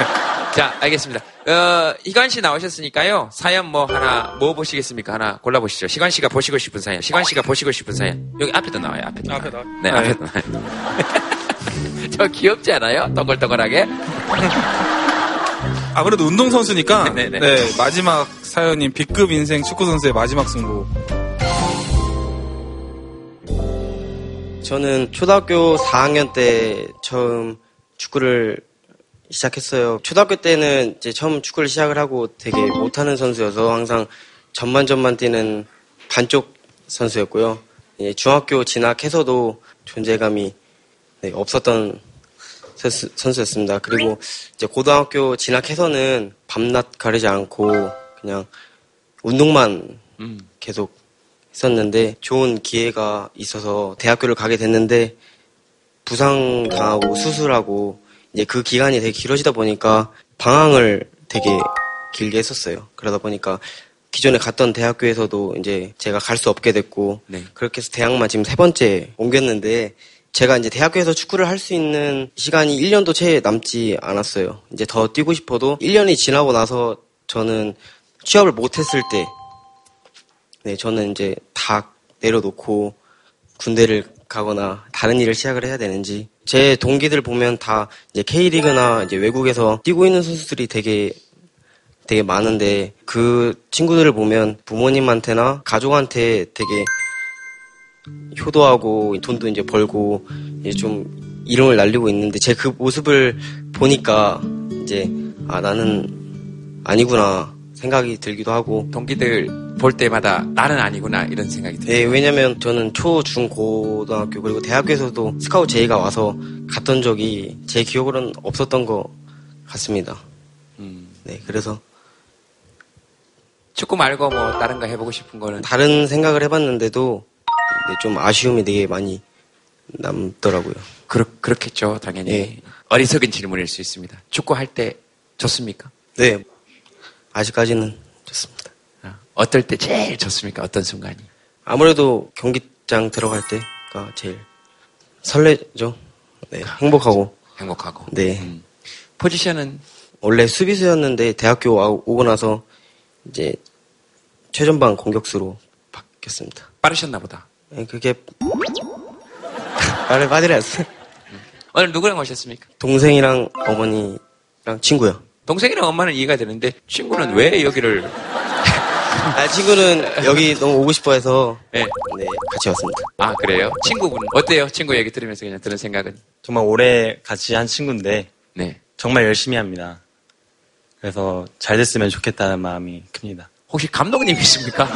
자, 알겠습니다. 어, 희관 씨 나오셨으니까요. 사연 뭐 하나 뭐 보시겠습니까? 하나 골라보시죠. 희관 씨가 보시고 싶은 사연. 희관 씨가 보시고 싶은 사연. 여기 앞에도 나와요. 앞에도. 앞에 나와요. 네, 네. 앞에도 나와요. 저 귀엽지 않아요? 떠글떠글하게. 아무래도 운동선수니까 네네. 네 마지막 사연인 B급 인생 축구선수의 마지막 승부. 저는 초등학교 사학년 때 처음 축구를 시작했어요. 초등학교 때는 이제 처음 축구를 시작을 하고 되게 못하는 선수여서 항상 전반전만 뛰는 반쪽 선수였고요. 예, 중학교 진학해서도 존재감이 네, 없었던 선수, 선수였습니다. 그리고 이제 고등학교 진학해서는 밤낮 가리지 않고 그냥 운동만 음. 계속 했었는데 좋은 기회가 있어서 대학교를 가게 됐는데 부상당하고 수술하고 이제 그 기간이 되게 길어지다 보니까 방황을 되게 길게 했었어요. 그러다 보니까 기존에 갔던 대학교에서도 이제 제가 갈 수 없게 됐고 네. 그렇게 해서 대학만 지금 세 번째 옮겼는데 제가 이제 대학교에서 축구를 할 수 있는 시간이 일 년도 채 남지 않았어요. 이제 더 뛰고 싶어도 일 년이 지나고 나서 저는 취업을 못했을 때, 네, 저는 이제 다 내려놓고 군대를 가거나 다른 일을 시작을 해야 되는지 제 동기들 보면 다 이제 K리그나 이제 외국에서 뛰고 있는 선수들이 되게 되게 많은데 그 친구들을 보면 부모님한테나 가족한테 되게 효도하고 돈도 이제 벌고 이제 좀 이름을 날리고 있는데 제 그 모습을 보니까 이제 아 나는 아니구나 생각이 들기도 하고 동기들 볼 때마다 나는 아니구나 이런 생각이 들어요. 네, 왜냐면 저는 초, 중, 고등학교 그리고 대학교에서도 스카우트 제의가 와서 갔던 적이 제 기억으로는 없었던 것 같습니다. 음. 네, 그래서 축구 말고 뭐 다른 거 해보고 싶은 거는? 다른 생각을 해봤는데도 좀 아쉬움이 되게 많이 남더라고요. 그렇, 그렇겠죠, 당연히. 네. 어리석은 질문일 수 있습니다. 축구할 때 좋습니까? 네, 아직까지는 좋습니다. 아, 어떨 때 제일 좋습니까? 어떤 순간이? 아무래도 경기장 들어갈 때가 제일 설레죠. 네, 행복하고. 행복하고. 네. 음. 포지션은? 원래 수비수였는데 대학교 오고 나서 이제 최전방 공격수로 바뀌었습니다. 빠르셨나 보다. 네, 그게 말을 빠지려했어요. 오늘 누구랑 오셨습니까? 동생이랑 어머니랑 친구요. 동생이랑 엄마는 이해가 되는데 친구는 왜 여기를? 아, 친구는 여기 너무 오고 싶어 해서 네. 네, 같이 왔습니다. 아, 그래요? 친구분 어때요? 친구 얘기 들으면서 그냥 드는 생각은? 정말 오래 같이 한 친구인데 네. 정말 열심히 합니다. 그래서 잘 됐으면 좋겠다는 마음이 큽니다. 혹시 감독님이십니까?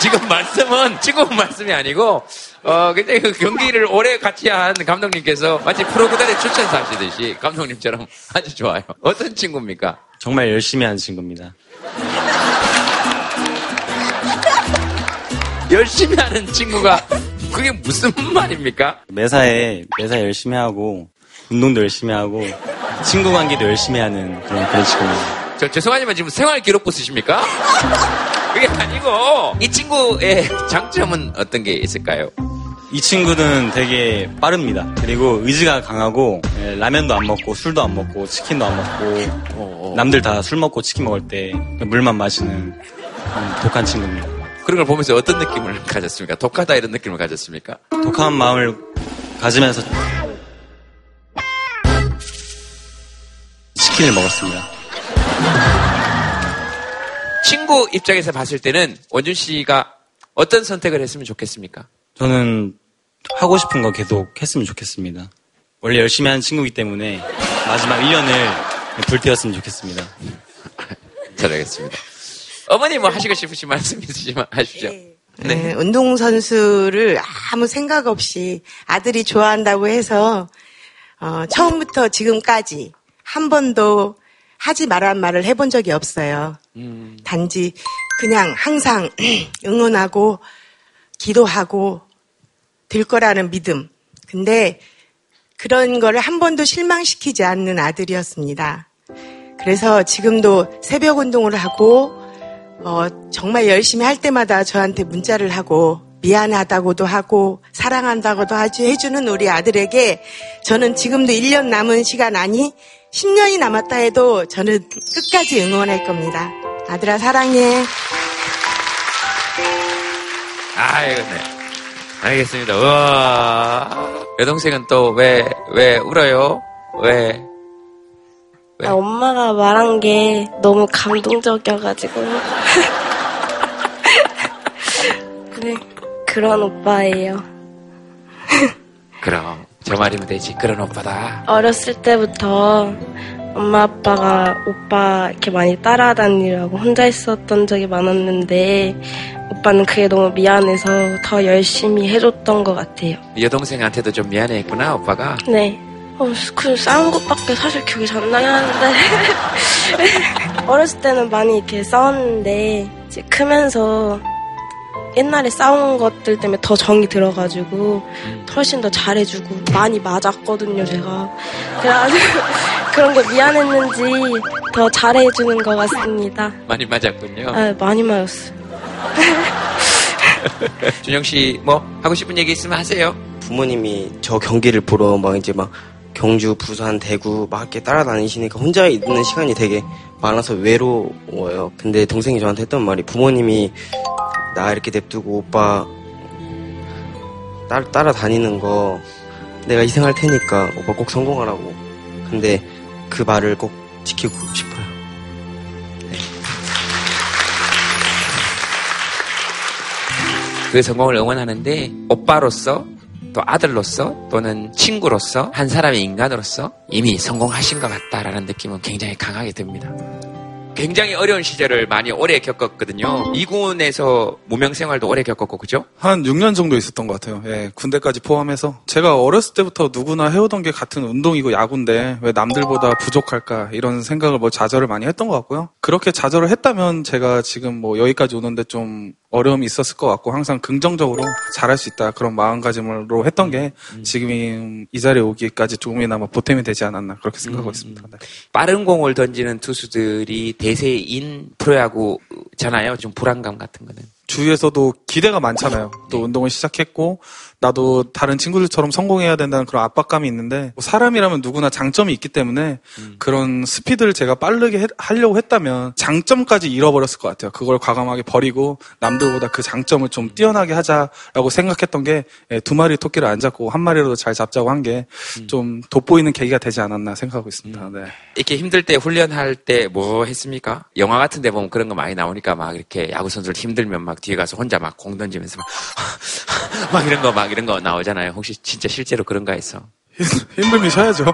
지금 말씀은 지금 말씀이 아니고 어 근데 그 경기를 오래 같이 한 감독님께서 마치 프로구단에 추천사 하시듯이 감독님처럼 아주 좋아요. 어떤 친구입니까? 정말 열심히 한 친구입니다. 열심히 하는 친구가 그게 무슨 말입니까? 매사에 매사 열심히 하고 운동도 열심히 하고 친구 관계도 열심히 하는 그런 그런 친구입니다. 저 죄송하지만 지금 생활 기록부 쓰십니까? 그게 아니고 이 친구의 장점은 어떤 게 있을까요? 이 친구는 되게 빠릅니다. 그리고 의지가 강하고 예, 라면도 안 먹고 술도 안 먹고 치킨도 안 먹고 어, 어. 남들 다 술 먹고 치킨 먹을 때 물만 마시는 독한 친구입니다. 그런 걸 보면서 어떤 느낌을 가졌습니까? 독하다 이런 느낌을 가졌습니까? 독한 마음을 가지면서 치킨을 먹었습니다. 친구 입장에서 봤을 때는 원준 씨가 어떤 선택을 했으면 좋겠습니까? 저는 하고 싶은 거 계속 했으면 좋겠습니다. 원래 열심히 하는 친구이기 때문에 마지막 일 년을 불태웠으면 좋겠습니다. 잘 알겠습니다. 어머니 뭐 하시고 싶으신 말씀 있으시면 하시죠. 네. 네, 운동선수를 아무 생각 없이 아들이 좋아한다고 해서 어, 처음부터 지금까지 한 번도 하지 말란 말을 해본 적이 없어요. 음. 단지 그냥 항상 응원하고 기도하고 될 거라는 믿음. 근데 그런 거를 한 번도 실망시키지 않는 아들이었습니다. 그래서 지금도 새벽 운동을 하고 어, 정말 열심히 할 때마다 저한테 문자를 하고 미안하다고도 하고 사랑한다고도 해주는 우리 아들에게 저는 지금도 일 년 남은 시간 아니 십 년이 남았다 해도 저는 끝까지 응원할 겁니다. 아들아 사랑해. 아이고 네. 알겠습니다. 우와. 여동생은 또 왜, 왜 울어요? 왜? 왜? 아, 엄마가 말한 게 너무 감동적이어가지고. 그래, 그런 오빠예요. 그럼. 저 말이면 되지. 그런 오빠다. 어렸을 때부터 엄마 아빠가 오빠 이렇게 많이 따라다니라고 혼자 있었던 적이 많았는데 오빠는 그게 너무 미안해서 더 열심히 해줬던 것 같아요. 여동생한테도 좀 미안했구나 오빠가? 네. 어, 그 싸운 것밖에 사실 기억이 잘 나긴 하는데 어렸을 때는 많이 이렇게 싸웠는데 이제 크면서 옛날에 싸운 것들 때문에 더 정이 들어가지고 훨씬 더 잘해주고 많이 맞았거든요 제가. 그래가지고 그런 거 미안했는지 더 잘해주는 것 같습니다. 많이 맞았군요. 네, 많이 맞았어요. 준영 씨 뭐 하고 싶은 얘기 있으면 하세요. 부모님이 저 경기를 보러 막 이제 막 경주, 부산, 대구 막 이렇게 따라다니시니까 혼자 있는 시간이 되게 많아서 외로워요. 근데 동생이 저한테 했던 말이 부모님이 나 이렇게 냅두고 오빠 따라, 따라다니는 거 내가 희생할 테니까 오빠 꼭 성공하라고. 근데 그 말을 꼭 지키고 싶어요. 네. 그 성공을 응원하는데 오빠로서 또 아들로서 또는 친구로서 한 사람의 인간으로서 이미 성공하신 것 같다라는 느낌은 굉장히 강하게 듭니다. 굉장히 어려운 시절을 많이 오래 겪었거든요. 이군에서 무명 생활도 오래 겪었고, 그죠? 한 육 년 정도 있었던 것 같아요. 예, 군대까지 포함해서. 제가 어렸을 때부터 누구나 해오던 게 같은 운동이고 야구인데 왜 남들보다 부족할까 이런 생각을 뭐 좌절을 많이 했던 것 같고요. 그렇게 좌절을 했다면 제가 지금 뭐 여기까지 오는데 좀 어려움이 있었을 것 같고, 항상 긍정적으로 잘할 수 있다 그런 마음가짐으로 했던 게 지금 이 자리에 오기까지 조금이나마 보탬이 되지 않았나 그렇게 생각하고 음. 있습니다. 네. 빠른 공을 던지는 투수들이 대세인 프로야구잖아요. 좀 불안감 같은 거는 주위에서도 기대가 많잖아요. 또 네. 운동을 시작했고 나도 다른 친구들처럼 성공해야 된다는 그런 압박감이 있는데, 사람이라면 누구나 장점이 있기 때문에 음. 그런 스피드를 제가 빠르게 해, 하려고 했다면 장점까지 잃어버렸을 것 같아요. 그걸 과감하게 버리고 남들보다 그 장점을 좀 뛰어나게 하자라고 생각했던 게, 두 마리 토끼를 안 잡고 한 마리라도 잘 잡자고 한 게 좀 돋보이는 계기가 되지 않았나 생각하고 있습니다. 네. 이렇게 힘들 때 훈련할 때 뭐 했습니까? 영화 같은 데 보면 그런 거 많이 나오니까 막 이렇게 야구선수들 힘들면 막 뒤에 가서 혼자 막 공 던지면서 막, 막 이런 거 막 이런 거 나오잖아요. 혹시 진짜 실제로 그런가 해서. 힘들면 쉬어야죠.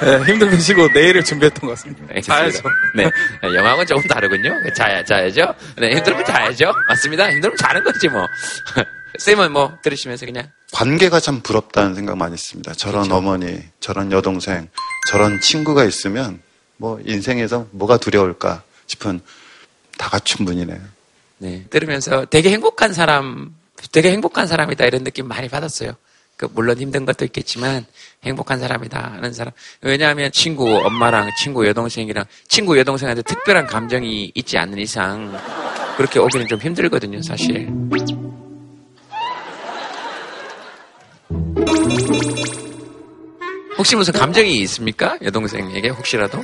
네, 힘들면 쉬고 내일을 준비했던 것 같습니다. 네, 자야죠. 네, 영화는 조금 다르군요. 자야, 자야죠. 네, 힘들면 자야죠. 맞습니다. 힘들면 자는 거지 뭐. 쌤은 뭐 들으시면서 그냥. 관계가 참 부럽다는 생각 많이 했습니다. 저런 그렇죠. 어머니, 저런 여동생, 저런 친구가 있으면 뭐 인생에서 뭐가 두려울까 싶은 다 갖춘 분이네요. 네, 들으면서 되게 행복한 사람, 되게 행복한 사람이다 이런 느낌 많이 받았어요. 그 물론 힘든 것도 있겠지만 행복한 사람이다 하는 사람. 왜냐하면 친구 엄마랑 친구 여동생이랑 친구 여동생한테 특별한 감정이 있지 않는 이상 그렇게 오기는 좀 힘들거든요, 사실. 혹시 무슨 감정이 있습니까? 여동생에게 혹시라도?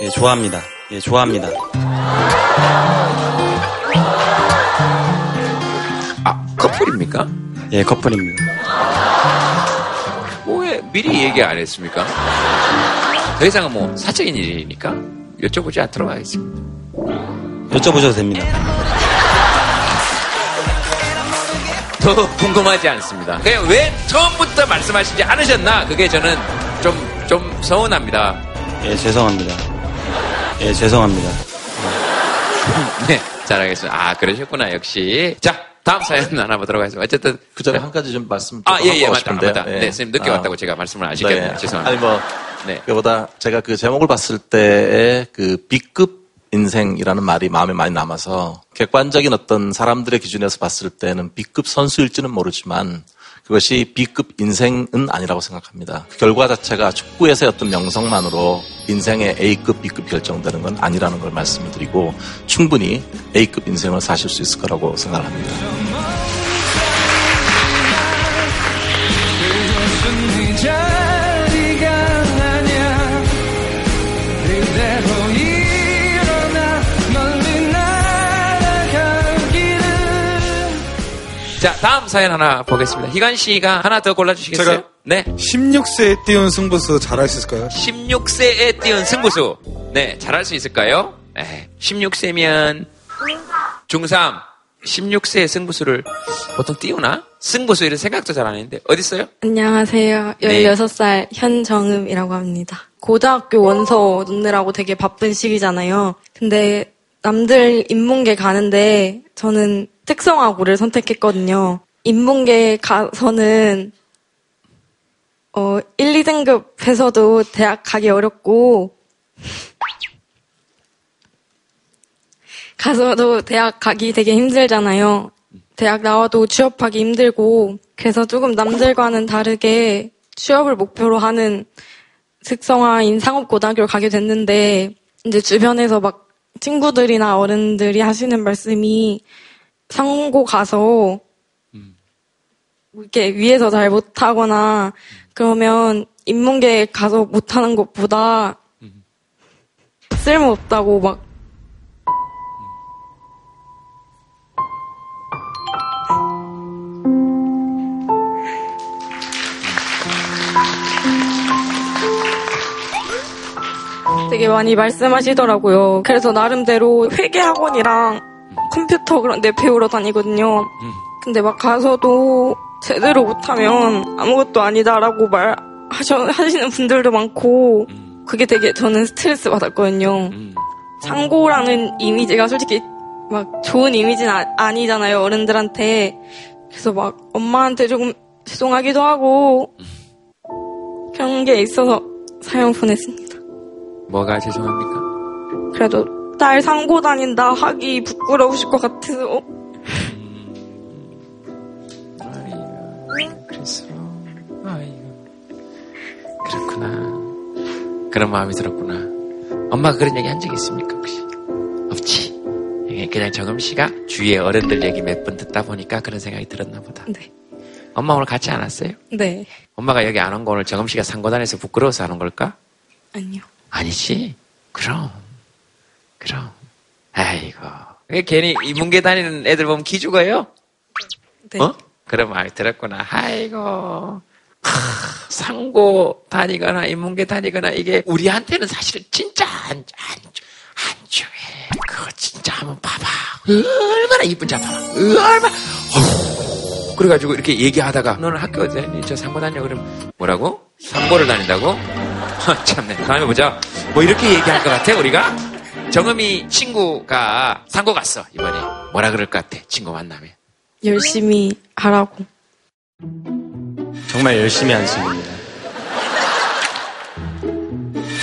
예, 좋아합니다. 예, 좋아합니다. 아, 커플입니까? 예, 커플입니다. 뭐 왜 미리 얘기 안 했습니까? 더 이상은 뭐 사적인 일이니까 여쭤보지 않도록 하겠습니다. 여쭤보셔도 됩니다. 더 궁금하지 않습니다. 그냥 왜 처음부터 말씀하시지 않으셨나? 그게 저는 좀, 좀 서운합니다. 예, 죄송합니다. 예, 죄송합니다. 네, 잘하겠습니다. 아, 그러셨구나, 역시. 자, 다음 사연 나눠보도록 하겠습니다. 어쨌든. 그 전에 네. 한 가지 좀 말씀 좀 아, 예, 예, 맞다, 맞다. 네, 선생님 늦게 아, 왔다고 제가 말씀을 안 시켰네요. 네. 죄송합니다. 아니, 뭐, 네. 그보다 제가 그 제목을 봤을 때의 그 B급 인생이라는 말이 마음에 많이 남아서, 객관적인 어떤 사람들의 기준에서 봤을 때는 B급 선수일지는 모르지만, 그것이 B급 인생은 아니라고 생각합니다. 그 결과 자체가 축구에서의 어떤 명성만으로 인생의 A급, B급 결정되는 건 아니라는 걸 말씀을 드리고, 충분히 A급 인생을 사실 수 있을 거라고 생각합니다. 자, 다음 사연 하나 보겠습니다. 희관 씨가 하나 더 골라주시겠어요? 제가 네. 십육 세에 띄운 승부수 잘할 수 있을까요? 십육 세에 띄운 승부수. 네, 잘할 수 있을까요? 네. 십육 세면 중삼. 십육 세에 승부수를 보통 띄우나? 승부수 이런 생각도 잘 안 했는데. 어딨어요? 안녕하세요. 열여섯 살 네. 현정음이라고 합니다. 고등학교 원서 넣느라고 되게 바쁜 시기잖아요. 근데 남들 인문계 가는데 저는 특성화고를 선택했거든요. 인문계 가서는 어 일, 이 등급 해서도 대학 가기 어렵고 가서도 대학 가기 되게 힘들잖아요. 대학 나와도 취업하기 힘들고, 그래서 조금 남들과는 다르게 취업을 목표로 하는 특성화인 상업고등학교를 가게 됐는데, 이제 주변에서 막 친구들이나 어른들이 하시는 말씀이 상고 가서 이렇게 위에서 잘 못하거나 그러면 인문계 가서 못하는 것보다 쓸모없다고 막 되게 많이 말씀하시더라고요. 그래서 나름대로 회계학원이랑 컴퓨터 그런 데 배우러 다니거든요. 근데 막 가서도 제대로 못하면 아무것도 아니다라고 말하시는 분들도 많고, 그게 되게 저는 스트레스 받았거든요. 음. 창고라는 이미지가 솔직히 막 좋은 이미지는 아, 아니잖아요, 어른들한테. 그래서 막 엄마한테 조금 죄송하기도 하고 그런 게 있어서 사연 보냈습니다. 뭐가 죄송합니까? 그래도 딸 상고 다닌다 하기 부끄러우실 것 같아서. 아이고, 그랬어. 아이고, 그렇구나. 그런 마음이 들었구나. 엄마가 그런 얘기 한 적이 있습니까 혹시? 없지. 그냥 정음 씨가 주위에 어른들 얘기 몇 번 듣다 보니까 그런 생각이 들었나 보다. 네. 엄마 오늘 같이 안 왔어요? 네. 엄마가 여기 안 온 거 오늘 정음 씨가 상고단에서 부끄러워서 안 온 걸까? 아니요. 아니지. 그럼. 그럼. 아이고. 괜히 이 문계 다니는 애들 보면 기죽어요? 네. 어? 그런 마음이 들었구나. 아이고. 하, 상고 다니거나 인문계 다니거나 이게 우리한테는 사실은 진짜 안, 안, 안 중요해. 그거 진짜 한번 봐봐. 얼마나 이쁜지 한번 봐봐. 얼마나. 어후. 그래가지고 이렇게 얘기하다가 너는 학교 다니? 저 상고 다녀. 그러면 뭐라고? 상고를 다닌다고? 참네. 다음에 보자. 뭐 이렇게 얘기할 것 같아 우리가? 정음이 친구가 상고 갔어 이번에. 뭐라 그럴 것 같아 친구 만나면? 열심히 하라고. 정말 열심히 한 친구입니다.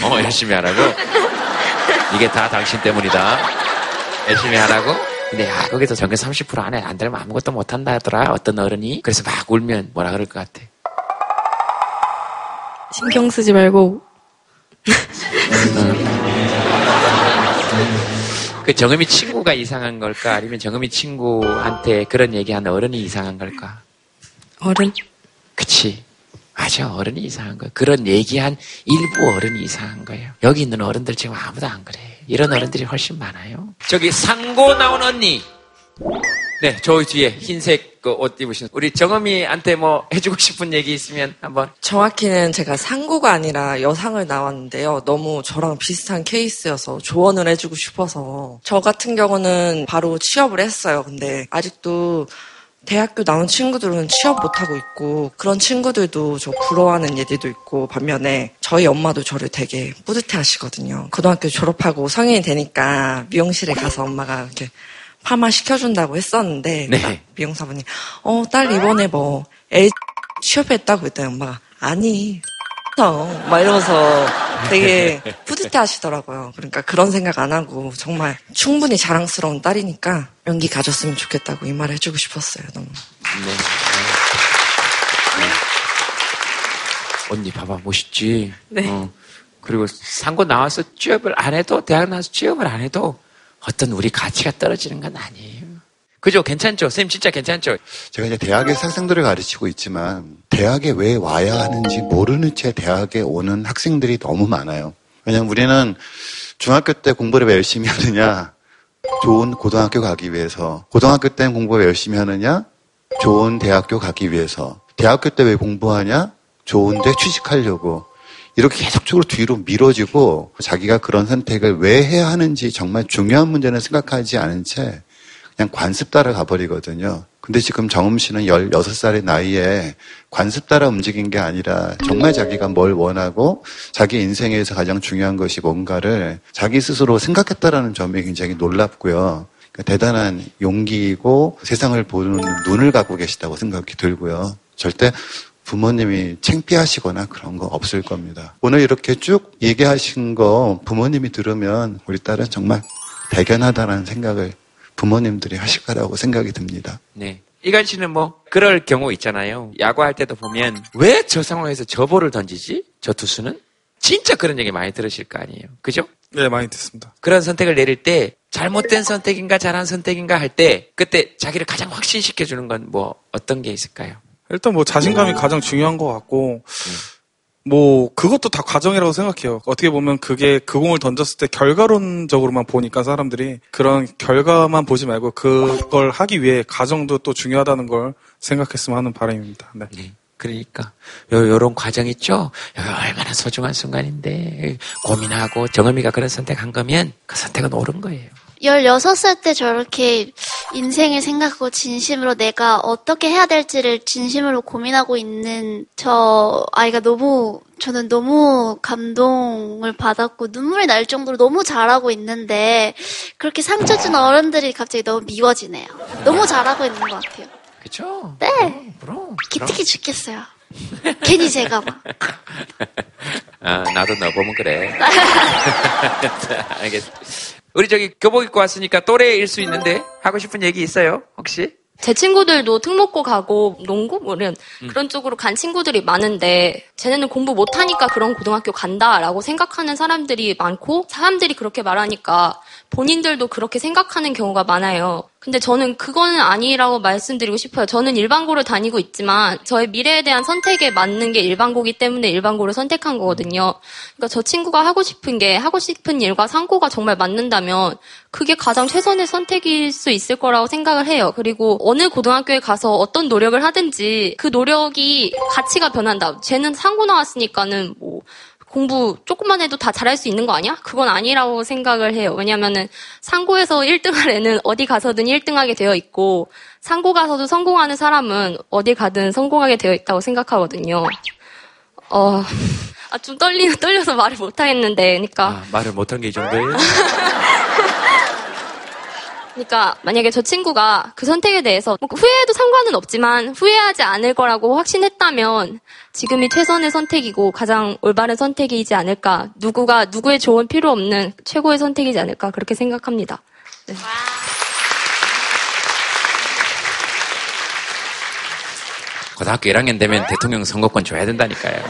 어, 열심히 하라고? 이게 다 당신 때문이다. 열심히 하라고? 근데 야, 거기서 전교 삼십 퍼센트 안에 안 들면 아무것도 못한다 하더라 어떤 어른이. 그래서 막 울면 뭐라 그럴 것 같아? 신경 쓰지 말고. 그 정음이 친구가 이상한 걸까? 아니면 정음이 친구한테 그런 얘기하는 어른이 이상한 걸까? 어른? 그치. 맞아. 어른이 이상한 거야. 그런 얘기한 일부 어른이 이상한 거예요. 여기 있는 어른들 지금 아무도 안 그래. 이런 어른들이 훨씬 많아요. 저기 상고 나온 언니. 네, 저 뒤에 흰색 그 옷 입으신 우리 정음이한테 뭐 해주고 싶은 얘기 있으면 한번. 정확히는 제가 상고가 아니라 여상을 나왔는데요. 너무 저랑 비슷한 케이스여서 조언을 해주고 싶어서. 저 같은 경우는 바로 취업을 했어요. 근데 아직도 대학교 나온 친구들은 취업 못하고 있고 그런 친구들도 저 부러워하는 얘기도 있고, 반면에 저희 엄마도 저를 되게 뿌듯해 하시거든요. 고등학교 졸업하고 성인이 되니까 미용실에 가서 엄마가 이렇게 파마 시켜준다고 했었는데, 네. 미용사분이 어, 딸 이번에 뭐 애 취업했다고 했더니 엄마가 아니 막 이러면서 되게 뿌듯해 하시더라고요. 그러니까 그런 생각 안 하고 정말 충분히 자랑스러운 딸이니까 용기 가졌으면 좋겠다고 이 말 해주고 싶었어요. 너무. 네. 언니 봐봐 멋있지. 네. 어. 그리고 상고 나와서 취업을 안 해도, 대학 나와서 취업을 안 해도 어떤 우리 가치가 떨어지는 건 아니에요. 그죠? 괜찮죠? 선생님 진짜 괜찮죠? 제가 이제 대학에서 학생들을 가르치고 있지만 대학에 왜 와야 하는지 모르는 채 대학에 오는 학생들이 너무 많아요. 왜냐면 우리는 중학교 때 공부를 왜 열심히 하느냐? 좋은 고등학교 가기 위해서. 고등학교 때 공부를 왜 열심히 하느냐? 좋은 대학교 가기 위해서. 대학교 때 왜 공부하냐? 좋은 데 취직하려고. 이렇게 계속적으로 뒤로 밀어지고 자기가 그런 선택을 왜 해야 하는지 정말 중요한 문제는 생각하지 않은 채 그냥 관습 따라 가버리거든요. 근데 지금 정음 씨는 열여섯 살의 나이에 관습 따라 움직인 게 아니라 정말 자기가 뭘 원하고 자기 인생에서 가장 중요한 것이 뭔가를 자기 스스로 생각했다라는 점이 굉장히 놀랍고요. 그러니까 대단한 용기이고 세상을 보는 눈을 갖고 계시다고 생각이 들고요. 절대 부모님이 창피하시거나 그런 거 없을 겁니다. 오늘 이렇게 쭉 얘기하신 거 부모님이 들으면 우리 딸은 정말 대견하다라는 생각을 부모님들이 하실 거라고 생각이 듭니다. 네. 이관 씨는 뭐 그럴 경우 있잖아요. 야구할 때도 보면 왜 저 상황에서 저 볼을 던지지? 저 투수는? 진짜 그런 얘기 많이 들으실 거 아니에요. 그죠? 네, 많이 듣습니다. 그런 선택을 내릴 때 잘못된 선택인가 잘한 선택인가 할 때 그때 자기를 가장 확신시켜주는 건 뭐 어떤 게 있을까요? 일단 뭐 자신감이 가장 중요한 것 같고, 뭐 그것도 다 과정이라고 생각해요. 어떻게 보면 그게 그 공을 던졌을 때 결과론적으로만 보니까 사람들이 그런 결과만 보지 말고 그걸 하기 위해 과정도 또 중요하다는 걸 생각했으면 하는 바람입니다. 네. 네. 그러니까 요, 요런 과정 있죠? 얼마나 소중한 순간인데 고민하고 정음이가 그런 선택한 거면 그 선택은 옳은 거예요. 열여섯 살 때 저렇게 인생을 생각하고 진심으로 내가 어떻게 해야 될지를 진심으로 고민하고 있는 저 아이가 너무, 저는 너무 감동을 받았고 눈물이 날 정도로 너무 잘하고 있는데 그렇게 상처 준 어른들이 갑자기 너무 미워지네요. 너무 잘하고 있는 것 같아요. 그쵸? 네. 그럼, 그럼. 기특해 죽겠어요. 괜히 제가 막. 아, 나도 너 보면 그래. 알겠어. 우리 저기 교복 입고 왔으니까 또래일 수 있는데 하고 싶은 얘기 있어요? 혹시? 제 친구들도 특목고 가고 농구? 뭐 이런 음. 그런 쪽으로 간 친구들이 많은데 쟤네는 공부 못하니까 그런 고등학교 간다라고 생각하는 사람들이 많고 사람들이 그렇게 말하니까 본인들도 그렇게 생각하는 경우가 많아요. 근데 저는 그거는 아니라고 말씀드리고 싶어요. 저는 일반고를 다니고 있지만 저의 미래에 대한 선택에 맞는 게 일반고기 때문에 일반고를 선택한 거거든요. 그러니까 저 친구가 하고 싶은 게 하고 싶은 일과 상고가 정말 맞는다면 그게 가장 최선의 선택일 수 있을 거라고 생각을 해요. 그리고 어느 고등학교에 가서 어떤 노력을 하든지 그 노력이 가치가 변한다. 쟤는 상고 나왔으니까는 뭐 공부 조금만 해도 다 잘할 수 있는 거 아니야? 그건 아니라고 생각을 해요. 왜냐면은 상고에서 일 등할 애는 어디 가서든 일 등하게 되어 있고 상고 가서도 성공하는 사람은 어디 가든 성공하게 되어 있다고 생각하거든요. 어, 아, 좀 떨리, 떨려서 말을 못하겠는데, 그러니까 아, 말을 못한 게 이 정도예요? 그러니까 만약에 저 친구가 그 선택에 대해서 후회해도 상관은 없지만 후회하지 않을 거라고 확신했다면 지금이 최선의 선택이고 가장 올바른 선택이지 않을까. 누구가 누구의 조언 필요 없는 최고의 선택이지 않을까 그렇게 생각합니다. 네. 고등학교 일 학년 되면 대통령 선거권 줘야 된다니까요.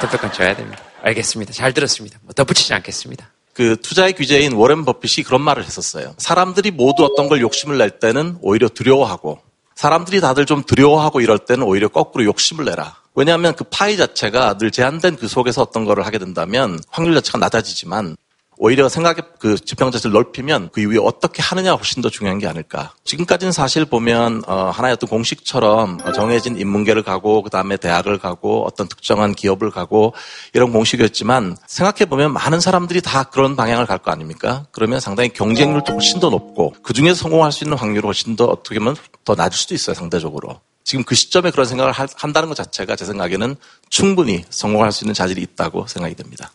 투표권 줘야 됩니다. 알겠습니다. 잘 들었습니다. 뭐 덧붙이지 않겠습니다. 그 투자의 귀재인 워렌 버핏이 그런 말을 했었어요. 사람들이 모두 어떤 걸 욕심을 낼 때는 오히려 두려워하고 사람들이 다들 좀 두려워하고 이럴 때는 오히려 거꾸로 욕심을 내라. 왜냐하면 그 파이 자체가 늘 제한된 그 속에서 어떤 거를 하게 된다면 확률 자체가 낮아지지만 오히려 생각의 그 지평 자체를 넓히면 그 이후에 어떻게 하느냐가 훨씬 더 중요한 게 아닐까. 지금까지는 사실 보면 어 하나의 어떤 공식처럼 정해진 인문계를 가고 그다음에 대학을 가고 어떤 특정한 기업을 가고 이런 공식이었지만 생각해보면 많은 사람들이 다 그런 방향을 갈 거 아닙니까? 그러면 상당히 경쟁률도 훨씬 더 높고 그중에서 성공할 수 있는 확률이 훨씬 더 어떻게 보면 더 낮을 수도 있어요. 상대적으로. 지금 그 시점에 그런 생각을 하, 한다는 것 자체가 제 생각에는 충분히 성공할 수 있는 자질이 있다고 생각이 됩니다.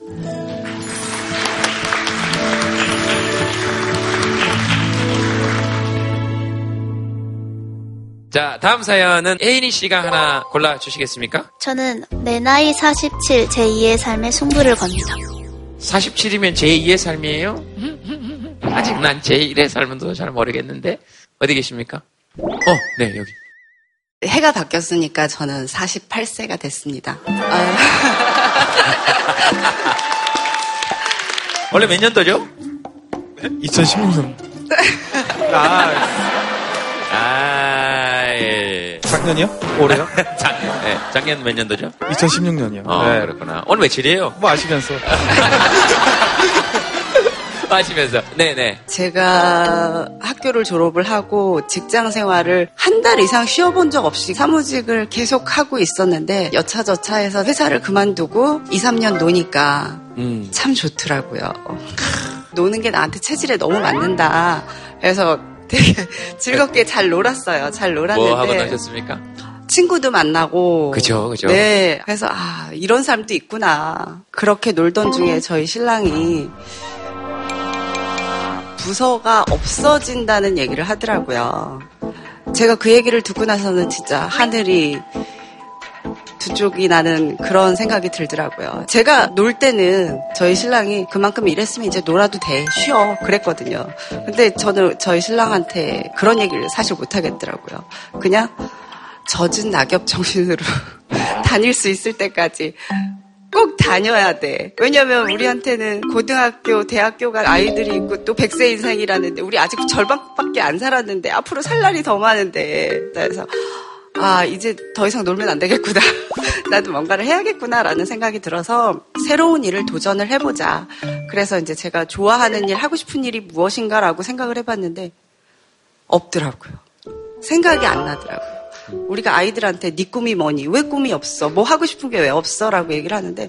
자, 다음 사연은 혜인이 씨가 하나 골라주시겠습니까? 저는 내 나이 사십칠 제이의 삶의 승부를 겁니다. 사십칠이면 제이의 삶이에요? 아직 난 제일의 삶은 잘 모르겠는데 어디 계십니까? 어, 네, 여기. 해가 바뀌었으니까 저는 사십팔 세가 됐습니다. 원래 몇 년도죠? 이천십육 년. 아... 아, 예. 작년이요? 올해요? 작년. 네. 작년 몇 년도죠? 이천십육 년이요. 어, 네. 그렇구나. 오늘 며칠이에요? 뭐 아시면서. 아시면서. 네네. 제가 학교를 졸업을 하고 직장 생활을 한 달 이상 쉬어본 적 없이 사무직을 계속 하고 있었는데 여차저차 해서 회사를 그만두고 이, 삼 년 노니까 음. 참 좋더라고요. 노는 게 나한테 체질에 너무 맞는다. 그래서 되게 즐겁게 잘 놀았어요. 잘 놀았는데. 뭐 하고 다녔습니까? 친구도 만나고. 그죠, 그죠. 네. 그래서, 아, 이런 사람도 있구나. 그렇게 놀던 중에 저희 신랑이 부서가 없어진다는 얘기를 하더라고요. 제가 그 얘기를 듣고 나서는 진짜 하늘이 두 쪽이 나는 그런 생각이 들더라고요. 제가 놀 때는 저희 신랑이 그만큼 일했으면 이제 놀아도 돼, 쉬어 그랬거든요. 근데 저는 저희 신랑한테 그런 얘기를 사실 못하겠더라고요. 그냥 젖은 낙엽 정신으로 다닐 수 있을 때까지 꼭 다녀야 돼. 왜냐면 우리한테는 고등학교, 대학교가 아이들이 있고 또 백 세 인생이라는데 우리 아직 절반밖에 안 살았는데 앞으로 살 날이 더 많은데 그래서 아, 이제 더 이상 놀면 안 되겠구나. 나도 뭔가를 해야겠구나라는 생각이 들어서 새로운 일을 도전을 해보자. 그래서 이제 제가 좋아하는 일, 하고 싶은 일이 무엇인가라고 생각을 해봤는데 없더라고요. 생각이 안 나더라고요. 우리가 아이들한테 네 꿈이 뭐니? 왜 꿈이 없어? 뭐 하고 싶은 게 왜 없어? 라고 얘기를 하는데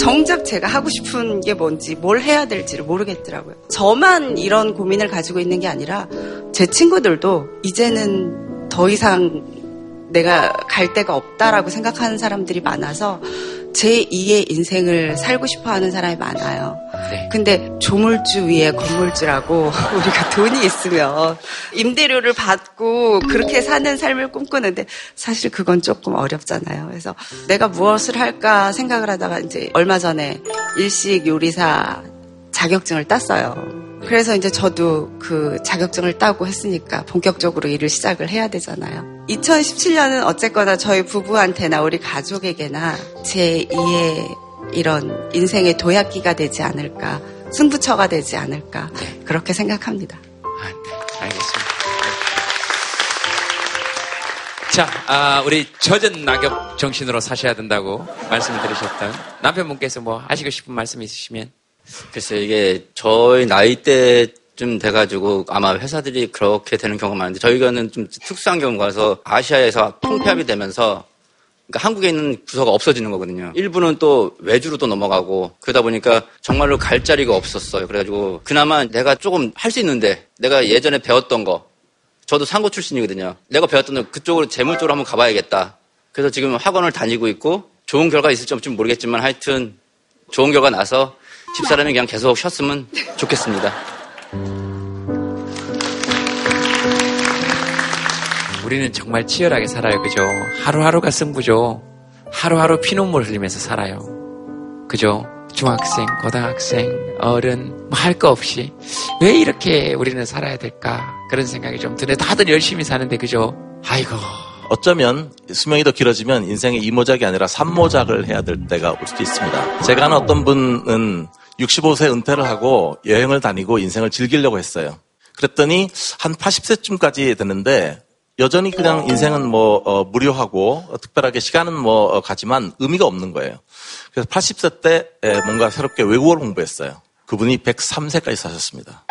정작 제가 하고 싶은 게 뭔지 뭘 해야 될지를 모르겠더라고요. 저만 이런 고민을 가지고 있는 게 아니라 제 친구들도 이제는 더 이상 내가 갈 데가 없다라고 생각하는 사람들이 많아서 제이의 인생을 살고 싶어하는 사람이 많아요. 네. 근데 조물주 위에 건물주라고 우리가 돈이 있으면 임대료를 받고 그렇게 사는 삶을 꿈꾸는데 사실 그건 조금 어렵잖아요. 그래서 내가 무엇을 할까 생각을 하다가 이제 얼마 전에 일식 요리사 자격증을 땄어요. 그래서 이제 저도 그 자격증을 따고 했으니까 본격적으로 일을 시작을 해야 되잖아요. 이천십칠 년은 어쨌거나 저희 부부한테나 우리 가족에게나 제이의 이런 인생의 도약기가 되지 않을까, 승부처가 되지 않을까, 그렇게 생각합니다. 아, 네. 알겠습니다. 자, 아, 우리 젖은 낙엽 정신으로 사셔야 된다고 말씀을 드리셨던 남편분께서 뭐 하시고 싶은 말씀 있으시면. 글쎄, 이게 저희 나이 때쯤 돼가지고 아마 회사들이 그렇게 되는 경우가 많은데 저희가는 좀 특수한 경우라서 아시아에서 통폐합이 되면서 그러니까 한국에 있는 부서가 없어지는 거거든요. 일부는 또 외주로 또 넘어가고 그러다 보니까 정말로 갈 자리가 없었어요. 그래가지고 그나마 내가 조금 할 수 있는데 내가 예전에 배웠던 거, 저도 상고 출신이거든요. 내가 배웠던 거 그쪽으로 재물 쪽으로 한번 가봐야겠다. 그래서 지금 학원을 다니고 있고 좋은 결과 있을지 없을지 모르겠지만 하여튼 좋은 결과 나서 집사람이 그냥 계속 쉬었으면 좋겠습니다. 우리는 정말 치열하게 살아요. 그죠? 하루하루가 승부죠. 하루하루 피눈물 흘리면서 살아요. 그죠? 중학생, 고등학생, 어른 뭐 할 거 없이 왜 이렇게 우리는 살아야 될까? 그런 생각이 좀 드네. 다들 열심히 사는데 그죠? 아이고. 어쩌면 수명이 더 길어지면 인생의 이모작이 아니라 삼모작을 해야 될 때가 올 수도 있습니다. 제가 아는 어떤 분은 육십오 세 은퇴를 하고 여행을 다니고 인생을 즐기려고 했어요. 그랬더니 한 팔십 세쯤까지 됐는데 여전히 그냥 인생은 뭐 어, 무료하고 어, 특별하게 시간은 뭐 어, 가지만 의미가 없는 거예요. 그래서 팔십 세 때 에, 뭔가 새롭게 외국어를 공부했어요. 그분이 백삼 세까지 사셨습니다.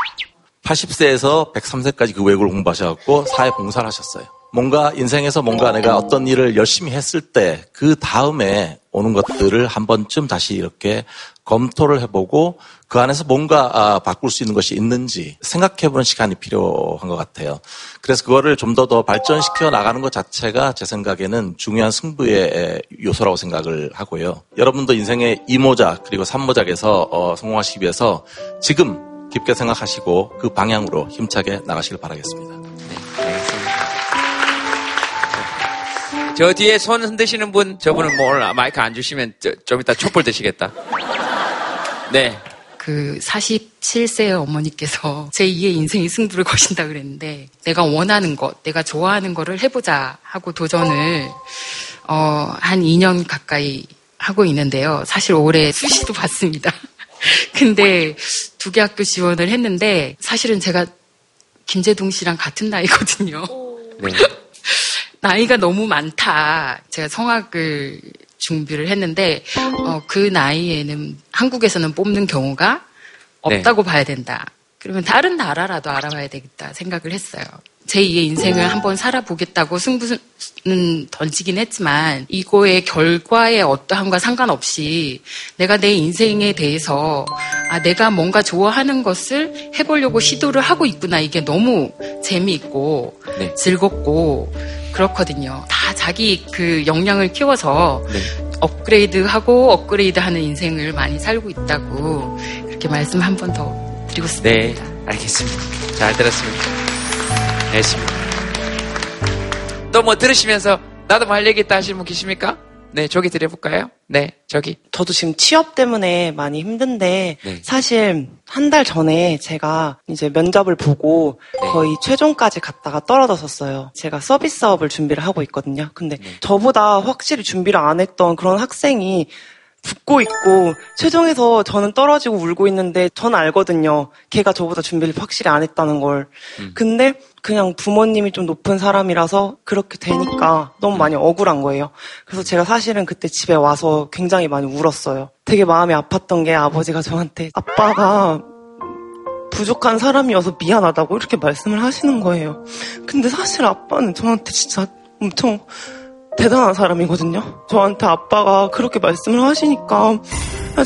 팔십 세에서 백삼 세까지 그 외국어를 공부하셔서 사회 봉사를 하셨어요. 뭔가 인생에서 뭔가 내가 어떤 일을 열심히 했을 때 그 다음에 오는 것들을 한 번쯤 다시 이렇게 검토를 해보고 그 안에서 뭔가 아, 바꿀 수 있는 것이 있는지 생각해보는 시간이 필요한 것 같아요. 그래서 그거를 좀 더 더 발전시켜 나가는 것 자체가 제 생각에는 중요한 승부의 요소라고 생각을 하고요. 여러분도 인생의 이모작 그리고 삼모작에서 어, 성공하시기 위해서 지금 깊게 생각하시고 그 방향으로 힘차게 나가시길 바라겠습니다. 저 뒤에 손 흔드시는 분, 저분은 뭐 오늘 마이크 안 주시면 저, 좀 이따 촛불 드시겠다. 네. 그 사십칠 세 어머니께서 제이의 인생이 승부를 거신다 그랬는데 내가 원하는 것, 내가 좋아하는 거를 해보자 하고 도전을 어, 한 이 년 가까이 하고 있는데요. 사실 올해 수시도 봤습니다. 근데 두 개 학교 지원을 했는데 사실은 제가 김제동 씨랑 같은 나이거든요. 네. 나이가 너무 많다. 제가 성악을 준비를 했는데 어, 그 나이에는 한국에서는 뽑는 경우가 없다고 네. 봐야 된다. 그러면 다른 나라라도 알아봐야 되겠다 생각을 했어요. 제이의 인생을 한번 살아보겠다고 승부는 던지긴 했지만 이거의 결과에 어떠함과 상관없이 내가 내 인생에 대해서 아 내가 뭔가 좋아하는 것을 해보려고 시도를 하고 있구나. 이게 너무 재미있고 네. 즐겁고 그렇거든요. 다 자기 그 역량을 키워서 네. 업그레이드하고 업그레이드하는 인생을 많이 살고 있다고 그렇게 말씀 한 번 더 드리고 싶습니다. 네, 알겠습니다. 잘 들었습니다. 알겠습니다. 또 뭐 들으시면서 나도 뭐 할 얘기 있다 하시는 분 계십니까? 네, 저기 드려볼까요? 네, 저기. 저도 지금 취업 때문에 많이 힘든데 네. 사실 한 달 전에 제가 이제 면접을 보고 네. 거의 최종까지 갔다가 떨어졌었어요. 제가 서비스업을 준비를 하고 있거든요. 근데 네. 저보다 확실히 준비를 안 했던 그런 학생이 붙고 있고 최종에서 저는 떨어지고 울고 있는데 전 알거든요. 걔가 저보다 준비를 확실히 안 했다는 걸. 음. 근데 그냥 부모님이 좀 높은 사람이라서 그렇게 되니까 너무 많이 억울한 거예요. 그래서 제가 사실은 그때 집에 와서 굉장히 많이 울었어요. 되게 마음이 아팠던 게 아버지가 저한테 아빠가 부족한 사람이어서 미안하다고 이렇게 말씀을 하시는 거예요. 근데 사실 아빠는 저한테 진짜 엄청 대단한 사람이거든요. 저한테 아빠가 그렇게 말씀을 하시니까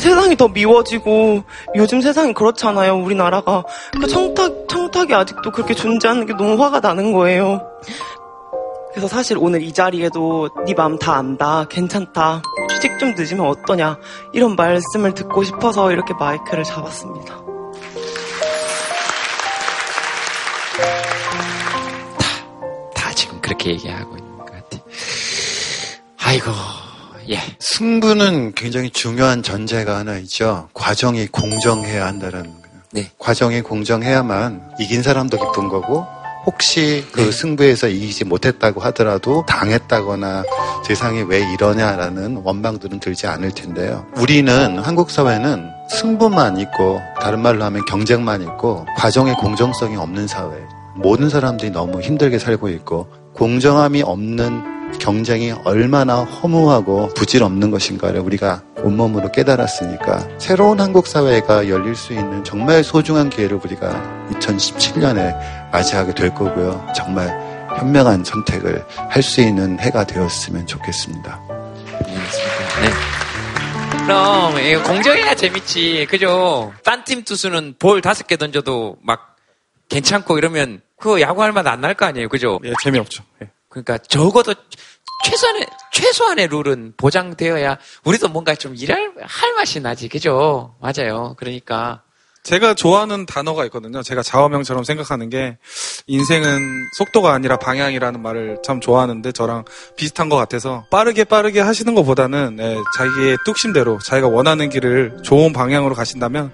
세상이 더 미워지고, 요즘 세상이 그렇잖아요, 우리나라가. 그러니까 청탁, 청탁이 아직도 그렇게 존재하는 게 너무 화가 나는 거예요. 그래서 사실 오늘 이 자리에도 네 마음 다 안다, 괜찮다, 취직 좀 늦으면 어떠냐, 이런 말씀을 듣고 싶어서 이렇게 마이크를 잡았습니다. 다, 다 지금 그렇게 얘기하고 있는 것 같아요. 아이고, 예. 승부는 굉장히 중요한 전제가 하나 있죠. 과정이 공정해야 한다라는 거예요. 네. 과정이 공정해야만 이긴 사람도 기쁜 거고, 혹시 그 네. 승부에서 이기지 못했다고 하더라도 당했다거나 세상이 왜 이러냐라는 원망들은 들지 않을 텐데요. 우리는, 한국 사회는 승부만 있고, 다른 말로 하면 경쟁만 있고, 과정의 공정성이 없는 사회, 모든 사람들이 너무 힘들게 살고 있고, 공정함이 없는 경쟁이 얼마나 허무하고 부질없는 것인가를 우리가 온몸으로 깨달았으니까, 새로운 한국 사회가 열릴 수 있는 정말 소중한 기회를 우리가 이천십칠 년에 맞이하게 될 거고요. 정말 현명한 선택을 할 수 있는 해가 되었으면 좋겠습니다. 네. 그럼 이거 공정해야 재밌지, 그죠? 딴 팀 투수는 볼 다섯 개 던져도 막 괜찮고 이러면 그거 야구할 맛 안 날 거 아니에요, 그죠? 예, 재미없죠. 예. 그러니까 적어도 최소한의, 최소한의 룰은 보장되어야 우리도 뭔가 좀 일할, 할 맛이 나지, 그죠? 맞아요. 그러니까. 제가 좋아하는 단어가 있거든요. 제가 좌우명처럼 생각하는 게, 인생은 속도가 아니라 방향이라는 말을 참 좋아하는데, 저랑 비슷한 것 같아서, 빠르게 빠르게 하시는 것보다는, 예, 자기의 뚝심대로 자기가 원하는 길을 좋은 방향으로 가신다면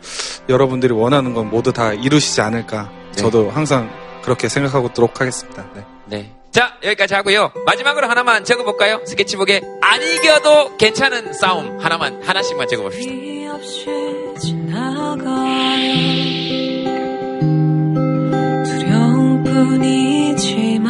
여러분들이 원하는 건 모두 다 이루시지 않을까. 네. 저도 항상 그렇게 생각하도록 하겠습니다. 네. 네. 자, 여기까지 하고요. 마지막으로 하나만 적어볼까요? 스케치북에 안 이겨도 괜찮은 싸움 하나만, 하나씩만 적어봅시다. 두려움 뿐이지만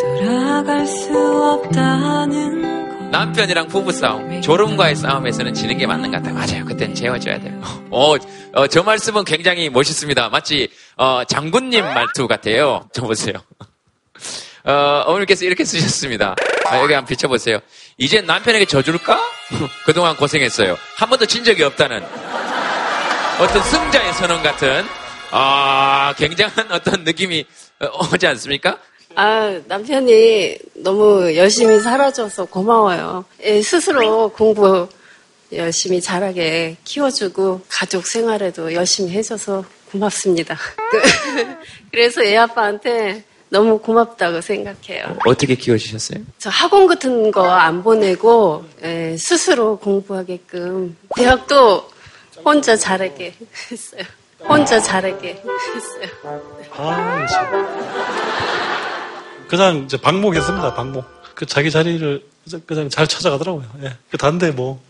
돌아갈 수 없다는 것. 남편이랑 부부싸움, 졸음과의 싸움에서는 지는 게 맞는 것 같아요. 맞아요. 그땐 재워줘야 돼요. 어, 어, 저 말씀은 굉장히 멋있습니다. 마치 어, 장군님 말투 같아요. 저 보세요. 어, 어머님께서 이렇게 쓰셨습니다. 아, 여기 한번 비춰보세요. 이제 남편에게 져줄까? 그동안 고생했어요. 한 번도 진 적이 없다는 어떤 승자의 선언 같은, 아, 굉장한 어떤 느낌이 오지 않습니까? 아, 남편이 너무 열심히 살아줘서 고마워요. 예, 스스로 공부 열심히 잘하게 키워주고 가족 생활에도 열심히 해줘서 고맙습니다. 그래서 애 아빠한테 너무 고맙다고 생각해요. 어떻게 키워주셨어요? 저 학원 같은 거 안 보내고, 예, 스스로 공부하게끔, 대학도 혼자 잘하게 했어요. 혼자 잘하게 했어요. 아, 참. 그냥 이제 방목했습니다. 방목. 그 자기 자리를 그냥 잘 찾아가더라고요. 예. 그 단데 뭐.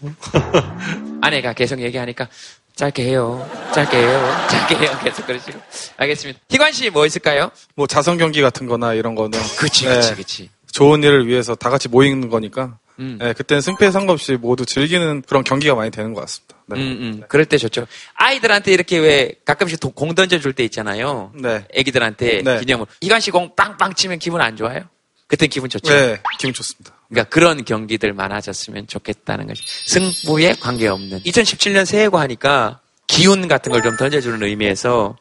아내가 계속 얘기하니까 짧게 해요. 짧게 해요. 짧게 해요. 계속 그러시고. 알겠습니다. 희관 씨 뭐 있을까요? 뭐 자선 경기 같은 거나 이런 거는. 그치, 그치, 예, 그치. 좋은 일을 위해서 다 같이 모이는 거니까. 음. 예, 그때는 승패 상관없이 모두 즐기는 그런 경기가 많이 되는 것 같습니다. 네. 음, 음. 네. 그럴 때 좋죠. 아이들한테 이렇게 왜 가끔씩 도, 공 던져줄 때 있잖아요. 네. 애기들한테 네. 기념으로. 이관 씨 공 빵빵 치면 기분 안 좋아요? 그때 기분 좋죠? 네, 기분 좋습니다. 그러니까 그런 경기들 많아졌으면 좋겠다는 것이. 승부에 관계없는. 이천십칠 년 새해고 하니까 기운 같은 걸 좀 던져주는 의미에서,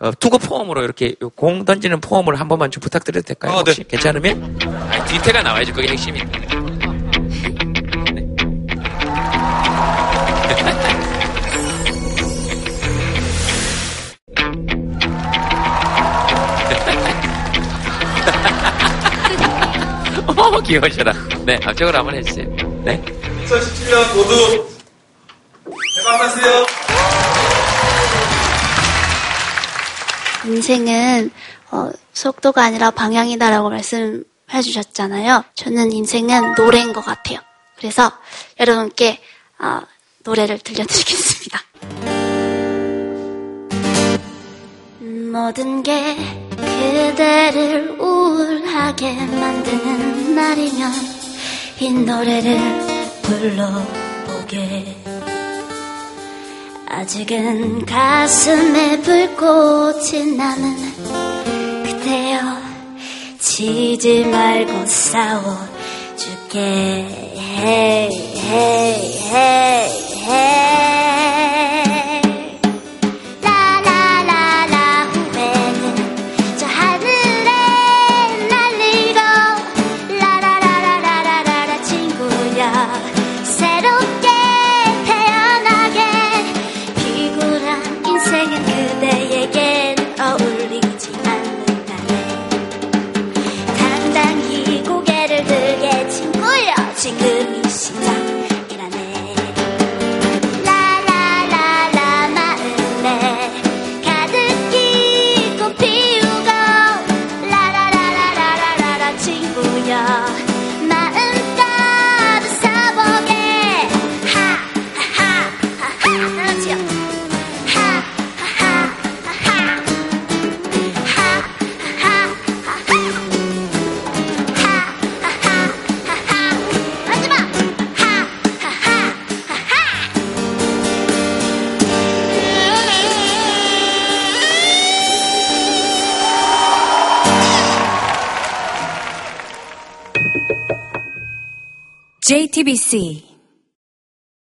어, 투구 포함으로 이렇게 공 던지는 포함을 한 번만 좀 부탁드려도 될까요? 아, 혹시 네. 괜찮으면? 아, 뒤태가 나와야죠. 그게 핵심입니다. 어, 귀여우셔라. 네, 앞쪽으로 한번 해주세요. 네. 이천십칠 년 모두 대박하세요. 인생은 어, 속도가 아니라 방향이다라고 말씀해주셨잖아요. 저는 인생은 노래인 것 같아요. 그래서 여러분께 어, 노래를 들려드리겠습니다. 모든 게 그대를 우울하게 만드는 날이면 이 노래를 불러보게. 아직은 가슴에 불꽃이 나는 그대여 다치지 말고 싸워줄게. Hey, hey, hey, hey. 제이티비씨